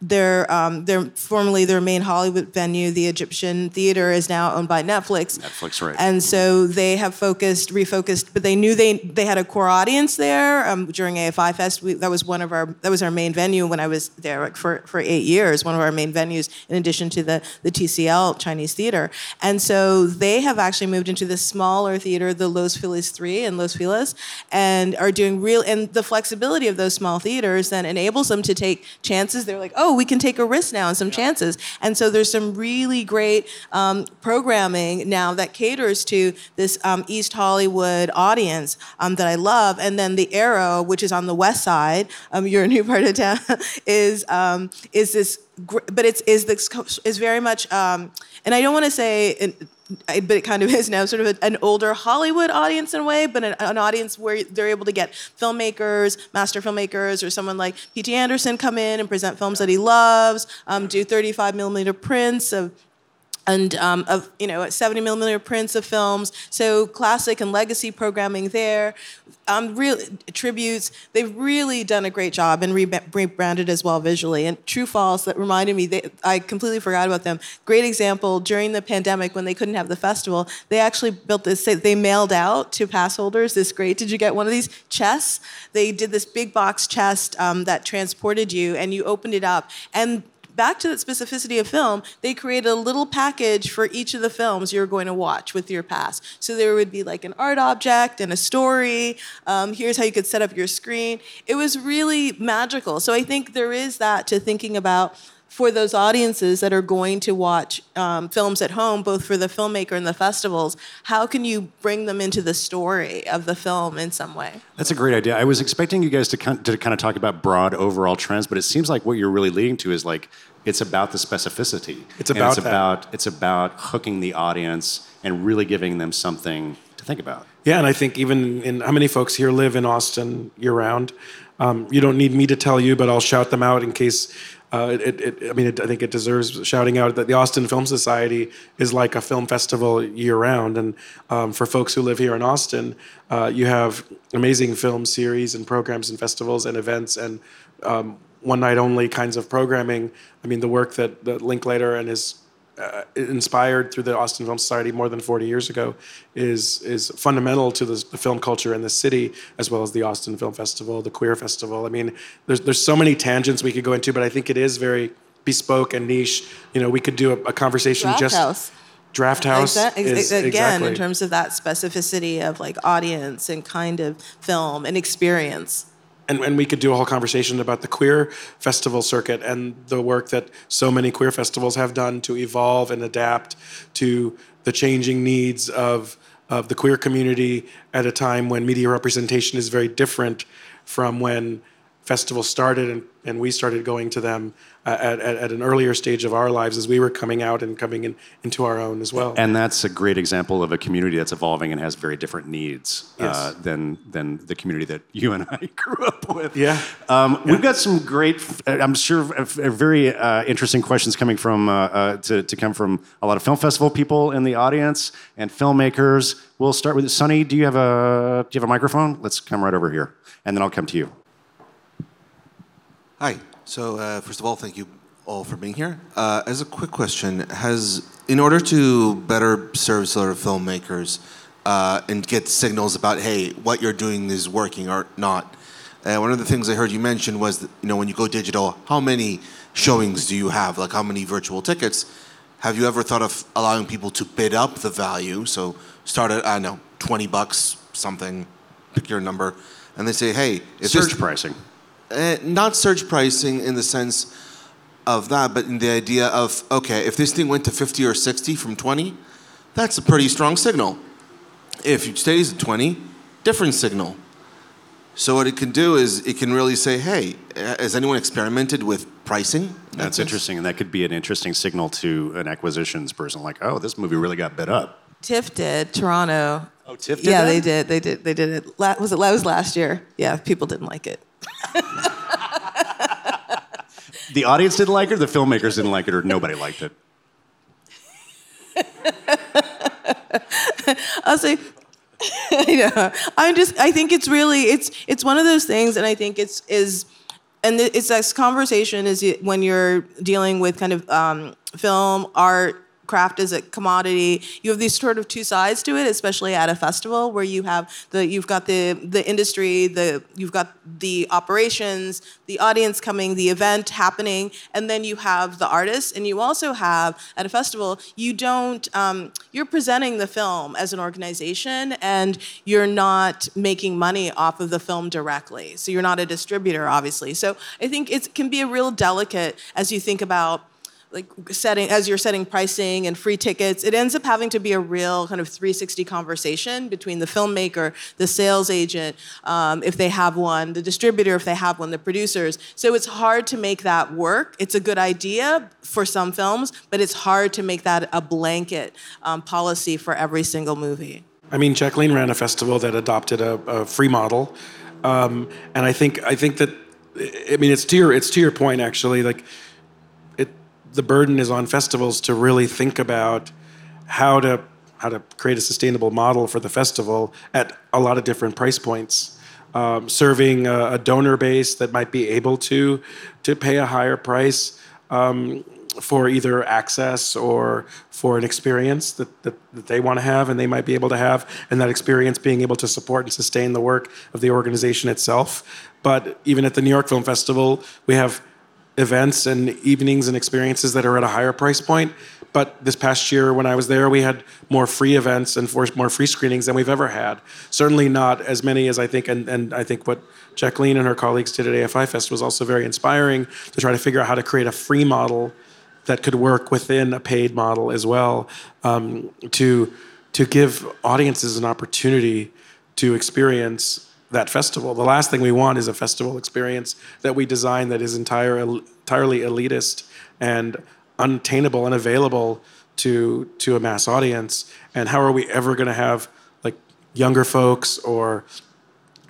their um, their formerly their main Hollywood venue, the Egyptian Theater, is now owned by Netflix. Netflix, right? And so they have focused, refocused, but they knew they they had a core audience there um, during A F I Fest. We, that was one of our that was our main venue when I was there like for for eight years. One of our main venues, in addition to the the T C L Chinese Theater. And so they have actually moved into this smaller theater, the Los Feliz three in Los Feliz, and are doing real, and the flexibility of those small theaters then enables them to take chances. They're like, oh, we can take a risk now and some yeah. chances. And so there's some really great um, programming now that caters to this um, East Hollywood audience um, that I love. And then the Arrow, which is on the west side, um, you're a new part of town, is um, is this, but it's is this is very much, um, and I don't want to say. In, I, but it kind of is now sort of a, an older Hollywood audience in a way, but an, an audience where they're able to get filmmakers, master filmmakers, or someone like P T Anderson come in and present films that he loves, um, do thirty-five millimeter prints of and um, of, you know, seventy millimeter prints of films. So classic and legacy programming there, um, real tributes. They've really done a great job and re- rebranded as well visually. And True False, that reminded me, they, I completely forgot about them. Great example, during the pandemic when they couldn't have the festival, they actually built this, they mailed out to pass holders this great, did you get one of these chests? They did this big box chest um, that transported you and you opened it up. And back to the specificity of film, they created a little package for each of the films you're going to watch with your pass. So there would be like an art object and a story. Um, here's how you could set up your screen. It was really magical. So I think there is that to thinking about for those audiences that are going to watch um, films at home, both for the filmmaker and the festivals, how can you bring them into the story of the film in some way? That's a great idea. I was expecting you guys to kind of, to kind of talk about broad overall trends, but it seems like what you're really leading to is like, it's about the specificity. It's about it's that. About, it's about hooking the audience and really giving them something to think about. Yeah, and I think even in, how many folks here live in Austin year-round? Um, you don't need me to tell you, but I'll shout them out in case... Uh, it, it, I mean, it, I think it deserves shouting out that the Austin Film Society is like a film festival year-round. And um, for folks who live here in Austin, uh, you have amazing film series and programs and festivals and events and um, one-night-only kinds of programming. I mean, the work that, that Linklater and his uh, inspired through the Austin Film Society more than forty years ago is is fundamental to the, the film culture in the city, as well as the Austin Film Festival, the Queer Festival. I mean, there's there's so many tangents we could go into, but I think it is very bespoke and niche. You know, we could do a, a conversation Draft just... House. Draft House. Exa- ex- is, again, exactly. In terms of that specificity of like audience and kind of film and experience. And, and we could do a whole conversation about the queer festival circuit and the work that so many queer festivals have done to evolve and adapt to the changing needs of, of the queer community at a time when media representation is very different from when festivals started and, and we started going to them at, at, at an earlier stage of our lives as we were coming out and coming in, into our own as well. And that's a great example of a community that's evolving and has very different needs yes. uh, than than the community that you and I grew up with. Yeah, um, yeah. We've got some great, I'm sure, very uh, interesting questions coming from uh, uh, to, to come from a lot of film festival people in the audience and filmmakers. We'll start with Sunny. Do you have a do you have a microphone? Let's come right over here, and then I'll come to you. Hi. So uh, first of all, thank you all for being here. Uh, as a quick question, has in order to better serve sort of filmmakers uh, and get signals about, hey, what you're doing is working or not, uh, one of the things I heard you mention was, that, you know, when you go digital, how many showings do you have? Like how many virtual tickets? Have you ever thought of allowing people to bid up the value? So start at, I don't know, twenty bucks, something, pick your number, and they say, hey, it's surge pricing. Uh, not surge pricing in the sense of that, but in the idea of, okay, if this thing went to fifty or sixty from twenty, that's a pretty strong signal. If it stays at twenty, different signal. So what it can do is it can really say, hey, has anyone experimented with pricing? That that's sense? Interesting, and that could be an interesting signal to an acquisitions person, like, oh, this movie really got bid up. TIFF did, Toronto. Oh, TIFF did Yeah, that? they did, they did, they did it. La- was it, that was last year. Yeah, people didn't like it. The audience didn't like it, or the filmmakers didn't like it, or nobody liked it. I'll say, you know, I'm just. I think it's really it's it's one of those things, and I think it's is, and it's this conversation is when you're dealing with kind of um, film art. Craft as a commodity. You have these sort of two sides to it, especially at a festival where you have the you've got the the industry, the you've got the operations, the audience coming, the event happening, and then you have the artists. And you also have at a festival, you don't um, you're presenting the film as an organization, and you're not making money off of the film directly. So you're not a distributor, obviously. So I think it can be a real delicate as you think about. Like setting as you're setting pricing and free tickets, it ends up having to be a real kind of three sixty conversation between the filmmaker, the sales agent, um, if they have one, the distributor, if they have one, the producers. So it's hard to make that work. It's a good idea for some films, but it's hard to make that a blanket um, policy for every single movie. I mean, Jacqueline ran a festival that adopted a, a free model, um, and I think I think that I mean it's to your it's to your point actually like. the burden is on festivals to really think about how to how to create a sustainable model for the festival at a lot of different price points, um, serving a, a donor base that might be able to to pay a higher price um, for either access or for an experience that, that, that they want to have and they might be able to have, and that experience being able to support and sustain the work of the organization itself. But even at the New York Film Festival, we have events and evenings and experiences that are at a higher price point. But this past year when I was there, we had more free events and more free screenings than we've ever had. Certainly not as many as I think, and, and I think what Jacqueline and her colleagues did at A F I Fest was also very inspiring, to try to figure out how to create a free model that could work within a paid model as well, um, to to give audiences an opportunity to experience that festival. The last thing we want is a festival experience that we design that is entire, entirely elitist and unattainable and available to to a mass audience. And how are we ever going to have like younger folks or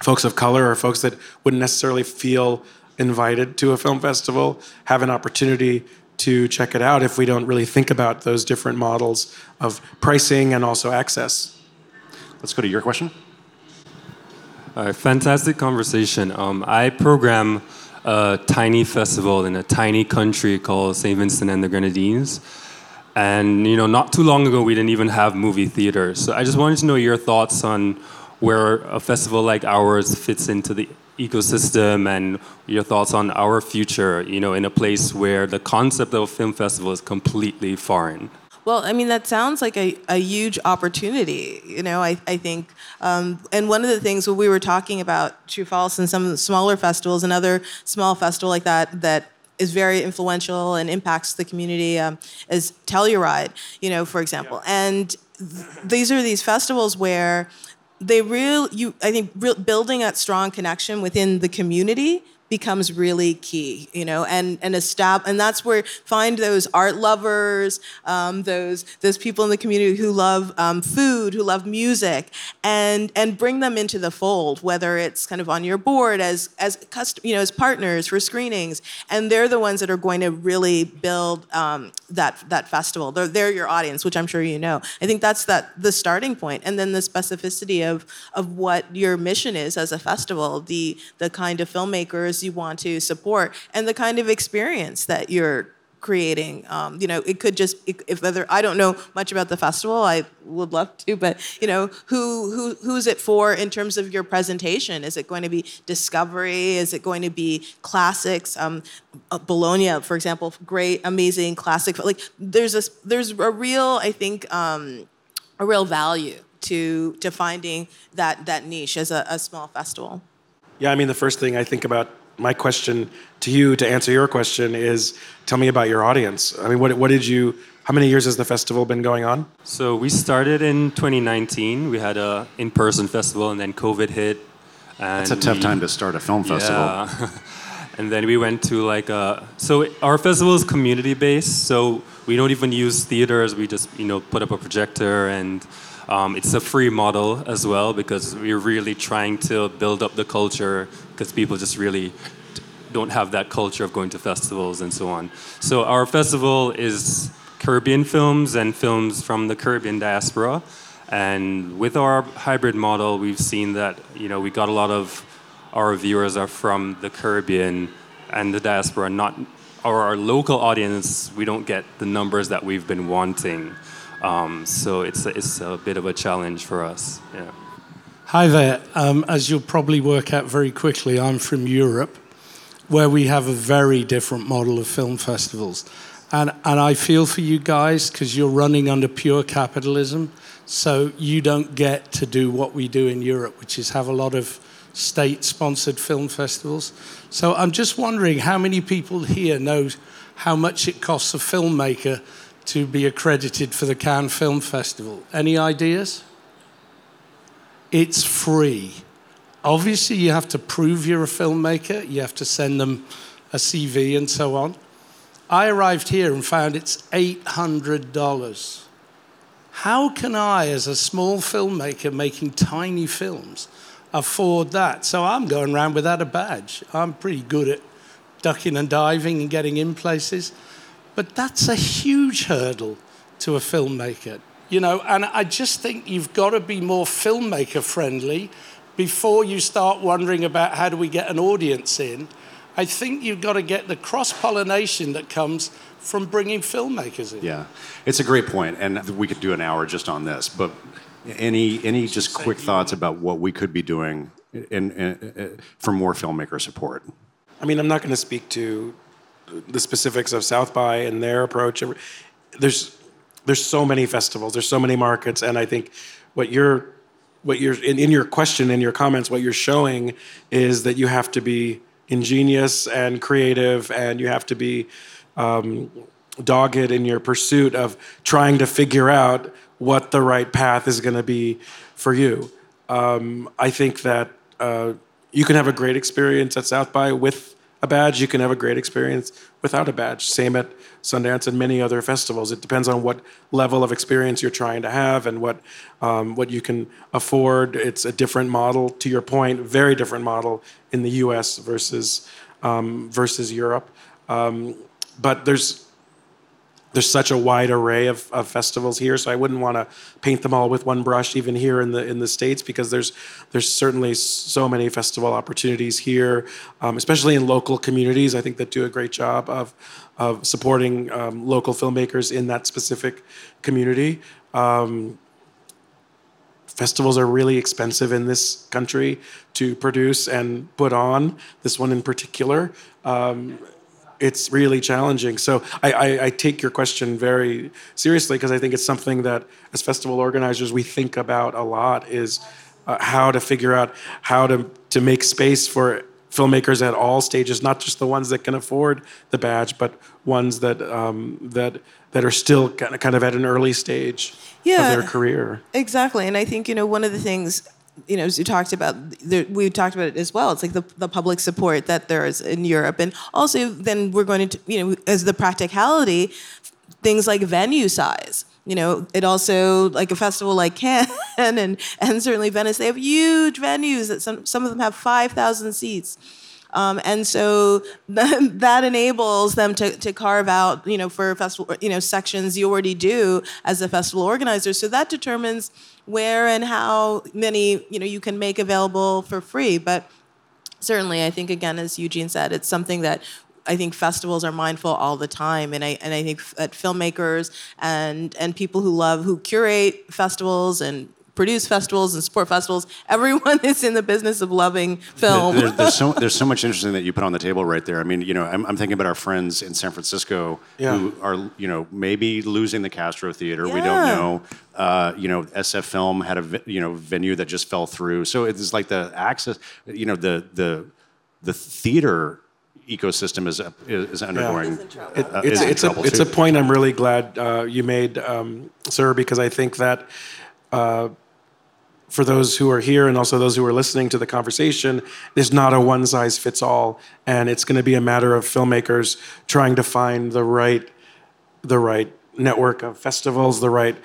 folks of color or folks that wouldn't necessarily feel invited to a film festival have an opportunity to check it out if we don't really think about those different models of pricing and also access? Let's go to your question. All right, fantastic conversation. Um, I program a tiny festival in a tiny country called Saint Vincent and the Grenadines. And you know, not too long ago, we didn't even have movie theaters. So I just wanted to know your thoughts on where a festival like ours fits into the ecosystem and your thoughts on our future, you know, in a place where the concept of a film festival is completely foreign. Well, I mean, that sounds like a, a huge opportunity, you know, I, I think. Um, and one of the things when we were talking about True False and some smaller festivals, another small festival like that, that is very influential and impacts the community um, is Telluride, you know, for example. Yeah. And th- these are these festivals where they real you I think real, building that strong connection within the community becomes really key, you know, and and a stop, and that's where find those art lovers, um, those those people in the community who love um, food, who love music, and and bring them into the fold. Whether it's kind of on your board as as custom, you know, as partners for screenings, and they're the ones that are going to really build um, that that festival. They're they're your audience, which I'm sure you know. I think that's that the starting point, and then the specificity of of what your mission is as a festival, the the kind of filmmakers you want to support, and the kind of experience that you're creating. Um, you know, it could just it, if whether I don't know much about the festival, I would love to, but you know, who who who's it for in terms of your presentation? Is it going to be discovery? Is it going to be classics? Um, Bologna, for example, great, amazing classic. Like there's a there's a real I think um, a real value to to finding that that niche as a, a small festival. Yeah, I mean, the first thing I think about my question to you to answer your question is, tell me about your audience. I mean, what what did you, how many years has the festival been going on? So we started in twenty nineteen. We had a in-person festival and then COVID hit. And that's a tough we, time to start a film festival. Yeah. And then we went to like a, so our festival is community-based, so we don't even use theaters. We just, you know, put up a projector and Um, it's a free model as well, because we're really trying to build up the culture, because people just really don't have that culture of going to festivals and so on. So our festival is Caribbean films and films from the Caribbean diaspora. And with our hybrid model, we've seen that, you know, we got a lot of our viewers are from the Caribbean and the diaspora, not or our local audience. We don't get the numbers that we've been wanting. Um, so it's a, it's a bit of a challenge for us. Yeah. Hi there. Um, as you'll probably work out very quickly, I'm from Europe, where we have a very different model of film festivals. And, and I feel for you guys, because you're running under pure capitalism, so you don't get to do what we do in Europe, which is have a lot of state-sponsored film festivals. So I'm just wondering how many people here know how much it costs a filmmaker to be accredited for the Cannes Film Festival. Any ideas? It's free. Obviously, you have to prove you're a filmmaker. You have to send them a C V and so on. I arrived here and found it's eight hundred dollars. How can I, as a small filmmaker making tiny films, afford that? So I'm going around without a badge. I'm pretty good at ducking and diving and getting in places. But that's a huge hurdle to a filmmaker, you know, and I just think you've got to be more filmmaker friendly before you start wondering about how do we get an audience in. I think you've got to get the cross-pollination that comes from bringing filmmakers in. Yeah, it's a great point, and we could do an hour just on this, but any any just quick thoughts about what we could be doing in, in, for more filmmaker support? I mean, I'm not going to speak to the specifics of South by and their approach. There's there's so many festivals, there's so many markets, and I think what you're what you're in, in your question, in your comments, what you're showing is that you have to be ingenious and creative, and you have to be um, dogged in your pursuit of trying to figure out what the right path is going to be for you. Um, I think that uh, you can have a great experience at South by with a badge. You can have a great experience without a badge. Same at Sundance and many other festivals. It depends on what level of experience you're trying to have and what um, what you can afford. It's a different model, to your point, very different model in the U S versus um, versus Europe. Um, but there's there's such a wide array of, of festivals here, so I wouldn't want to paint them all with one brush, even here in the in the States, because there's there's certainly so many festival opportunities here, um, especially in local communities, I think, that do a great job of of supporting um, local filmmakers in that specific community. Um, Festivals are really expensive in this country to produce and put on. This one in particular, um, it's really challenging. So I, I, I take your question very seriously, because I think it's something that, as festival organizers, we think about a lot, is uh, how to figure out how to, to make space for filmmakers at all stages, not just the ones that can afford the badge, but ones that um, that that are still kind of, kind of at an early stage yeah, of their career. Exactly, and I think, you know, one of the things, you know, as you talked about, we talked about it as well. It's like the, the public support that there is in Europe, and also then we're going to, you know, as the practicality, things like venue size. You know, it also, like a festival like Cannes and, and certainly Venice, they have huge venues that some, some of them have five thousand seats. Um, and so th- that enables them to, to carve out, you know, for festival, you know, sections you already do as a festival organizer. So that determines where and how many, you know, you can make available for free. But certainly, I think, again, as Eugene said, it's something that I think festivals are mindful all the time, and I and I think that filmmakers and and people who love who curate festivals and produce festivals and support festivals, everyone is in the business of loving film. There, there's so there's so much interesting that you put on the table right there. I mean, you know, I'm, I'm thinking about our friends in San Francisco yeah. who are, you know, maybe losing the Castro Theater. Yeah. We don't know. Uh, you know, S F Film had a you know venue that just fell through. So it's like the access, you know, the the the theater ecosystem is is undergoing. Yeah. It, uh, it's, it's, a, it's a point I'm really glad uh, you made, um, sir, because I think that uh, for those who are here and also those who are listening to the conversation, there's not a one size fits all, and it's going to be a matter of filmmakers trying to find the right the right network of festivals, the right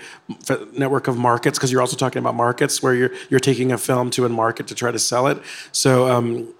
f- network of markets, because you're also talking about markets where you're you're taking a film to a market to try to sell it. So. Um,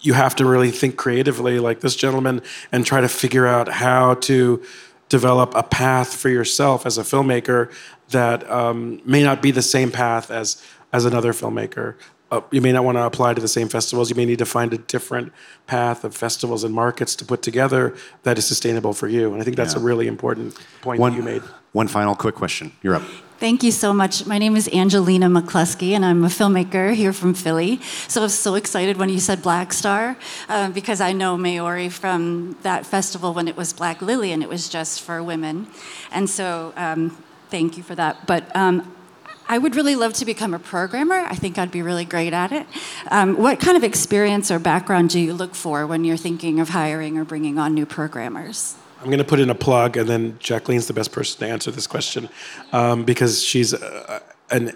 You have to really think creatively, like this gentleman, and try to figure out how to develop a path for yourself as a filmmaker that um, may not be the same path as as another filmmaker. Uh, you may not want to apply to the same festivals. You may need to find a different path of festivals and markets to put together that is sustainable for you. And I think that's yeah. a really important point one, that you made. One final quick question. You're up. Thank you so much. My name is Angelina McCluskey, and I'm a filmmaker here from Philly. So I was so excited when you said Black Star, uh, because I know Mayori from that festival when it was Black Lily, and it was just for women. And so um, thank you for that. But um, I would really love to become a programmer. I think I'd be really great at it. Um, what kind of experience or background do you look for when you're thinking of hiring or bringing on new programmers? I'm going to put in a plug, and then Jacqueline's the best person to answer this question um, because she's uh, an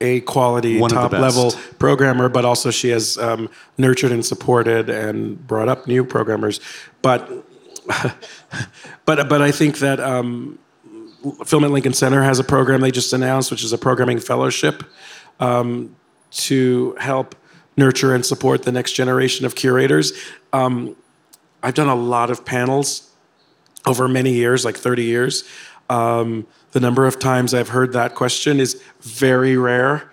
a quality, top-level programmer, but also she has um, nurtured and supported and brought up new programmers. But but but I think that um, Film at Lincoln Center has a program they just announced, which is a programming fellowship um, to help nurture and support the next generation of curators. Um, I've done a lot of panels over many years, like thirty years. Um, the number of times I've heard that question is very rare,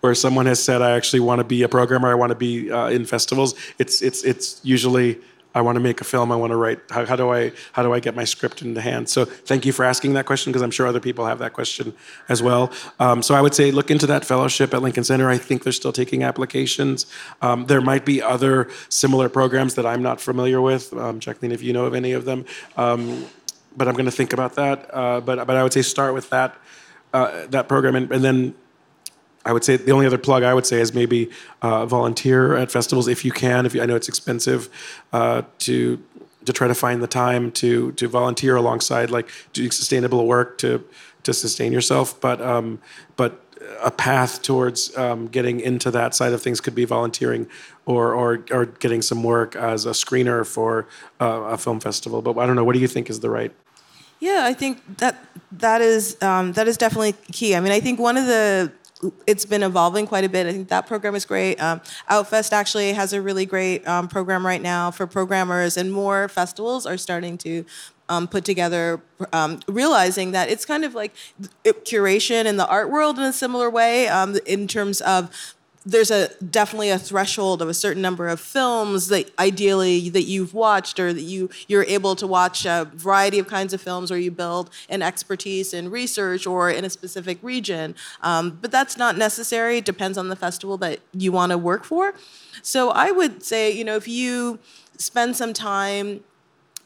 where someone has said, I actually want to be a programmer, I want to be uh, in festivals. It's, it's, it's usually, I want to make a film, I want to write, how, how, do I, how do I get my script into hand? So thank you for asking that question, because I'm sure other people have that question as well. Um, so I would say look into that fellowship at Lincoln Center. I think they're still taking applications. Um, there might be other similar programs that I'm not familiar with. Um, Jacqueline, if you know of any of them, um, but I'm going to think about that. Uh, but, but I would say start with that, uh, that program, and, and then I would say the only other plug I would say is maybe uh, volunteer at festivals if you can. If you, I know it's expensive uh, to to try to find the time to to volunteer alongside like do sustainable work to to sustain yourself. But um, but a path towards um, getting into that side of things could be volunteering or or or getting some work as a screener for uh, a film festival. But I don't know. What do you think is the right? Yeah, I think that that is um, that is definitely key. I mean, I think one of the it's been evolving quite a bit. I think that program is great. Um, Outfest actually has a really great um, program right now for programmers, and more festivals are starting to um, put together, um, realizing that it's kind of like curation in the art world in a similar way um, in terms of there's a definitely a threshold of a certain number of films that ideally that you've watched or that you, you're able to watch a variety of kinds of films, or you build an expertise in research or in a specific region. Um, but that's not necessary. It depends on the festival that you want to work for. So I would say, you know, if you spend some time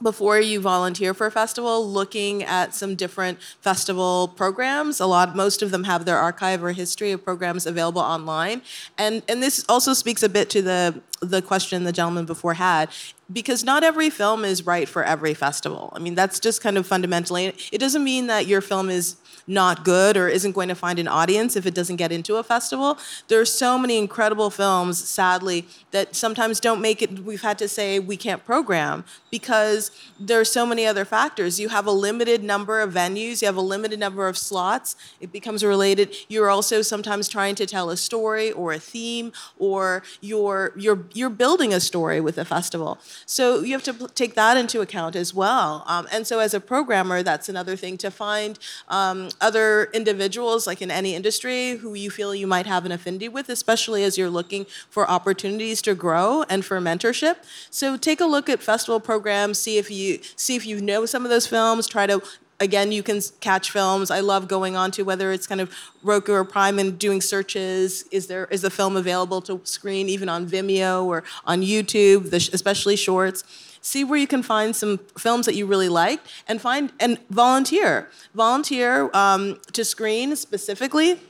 before you volunteer for a festival, looking at some different festival programs. A lot, most of them have their archive or history of programs available online. And and this also speaks a bit to the, the question the gentleman before had, because not every film is right for every festival. I mean, that's just kind of fundamentally, it doesn't mean that your film is not good or isn't going to find an audience if it doesn't get into a festival. There are so many incredible films, sadly, that sometimes don't make it. We've had to say we can't program because there are so many other factors. You have a limited number of venues, you have a limited number of slots, it becomes related. You're also sometimes trying to tell a story or a theme, or you're, you're, you're building a story with a festival. So you have to take that into account as well. Um, and so as a programmer, that's another thing to find um, other individuals, like in any industry, who you feel you might have an affinity with, especially as you're looking for opportunities to grow and for mentorship. So take a look at festival programs, see if you see if you know some of those films, try to Again, you can catch films. I love going on to whether it's kind of Roku or Prime and doing searches. Is there is the film available to screen even on Vimeo or on YouTube, the, especially shorts? See where you can find some films that you really like, and find and volunteer. Volunteer um, to screen specifically.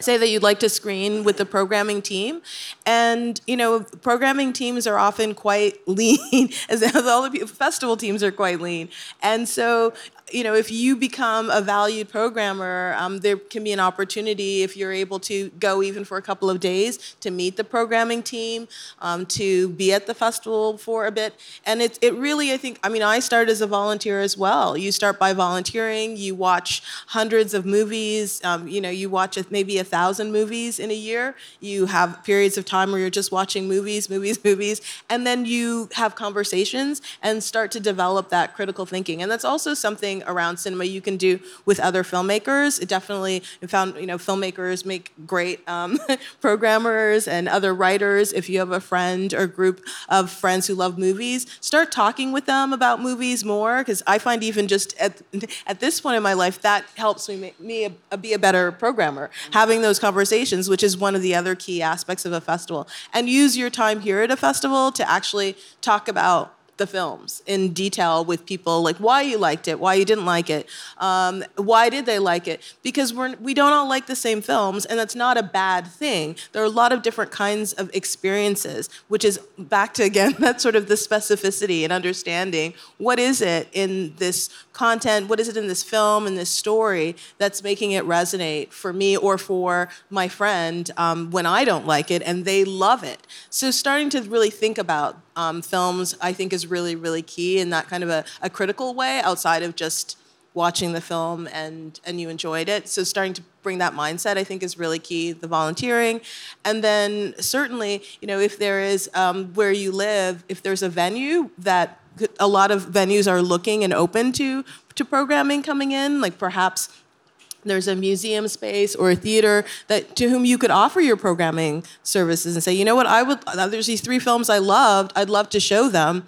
Say that you'd like to screen with the programming team. And, you know, programming teams are often quite lean, as all the festival teams are quite lean. And so, you know, if you become a valued programmer, um, there can be an opportunity if you're able to go even for a couple of days to meet the programming team, um, to be at the festival for a bit. And it, it really, I think, I mean, I started as a volunteer as well. You start by volunteering, you watch hundreds of movies, um, you know, you watch maybe a thousand movies in a year. You have periods of time where you're just watching movies, movies, movies, and then you have conversations and start to develop that critical thinking. And that's also something around cinema you can do with other filmmakers. It definitely found, you know, filmmakers make great um, programmers and other writers. If you have a friend or group of friends who love movies, start talking with them about movies more, because I find even just at, at this point in my life, that helps me, make me a, a, be a better programmer, having those conversations, which is one of the other key aspects of a festival. And use your time here at a festival to actually talk about the films in detail with people, like why you liked it, why you didn't like it, um, why did they like it? Because we're, we don't all like the same films, and that's not a bad thing. There are a lot of different kinds of experiences, which is back to, again, that's sort of the specificity and understanding. What is it in this content, what is it in this film, in this story that's making it resonate for me or for my friend um, when I don't like it and they love it? So starting to really think about um, films, I think, is really, really key in that kind of a, a critical way outside of just watching the film and, and you enjoyed it. So starting to bring that mindset, I think, is really key, the volunteering. And then certainly, you know, if there is, um, where you live, if there's a venue that a lot of venues are looking and open to, to programming coming in, like perhaps there's a museum space or a theater that to whom you could offer your programming services and say, you know what, I would, there's these three films I loved, I'd love to show them.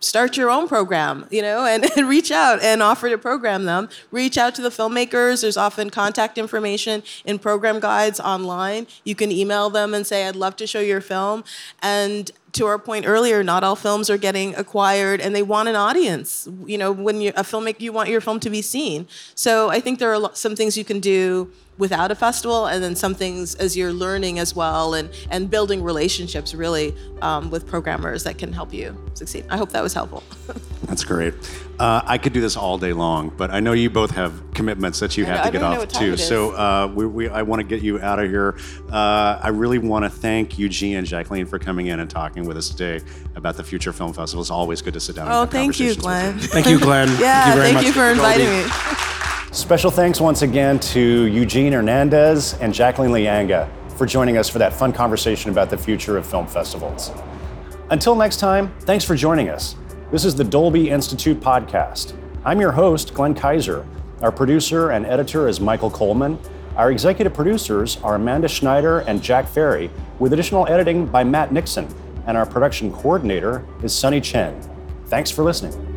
Start your own program, you know, and, and reach out and offer to program them. Reach out to the filmmakers. There's often contact information in program guides online. You can email them and say, I'd love to show your film. And to our point earlier, not all films are getting acquired, and they want an audience. You know, when you're a filmmaker, you want your film to be seen. So I think there are some things you can do without a festival, and then some things as you're learning as well, and, and building relationships really um, with programmers that can help you succeed. I hope that was helpful. That's great. Uh, I could do this all day long, but I know you both have commitments that you have I to get off to. So uh, we, we, I want to get you out of here. Uh, I really want to thank Eugene and Jacqueline for coming in and talking with us today about the Future Film Festival. It's always good to sit down. Oh, and have thank you, Glenn. Thank you, Glenn. Yeah, thank you, very thank much you for inviting me. Special thanks once again to Eugene Hernandez and Jacqueline Lianga for joining us for that fun conversation about the future of film festivals. Until next time, thanks for joining us. This is the Dolby Institute podcast. I'm your host, Glenn Kaiser. Our producer and editor is Michael Coleman. Our executive producers are Amanda Schneider and Jack Ferry, with additional editing by Matt Nixon. And our production coordinator is Sunny Chen. Thanks for listening.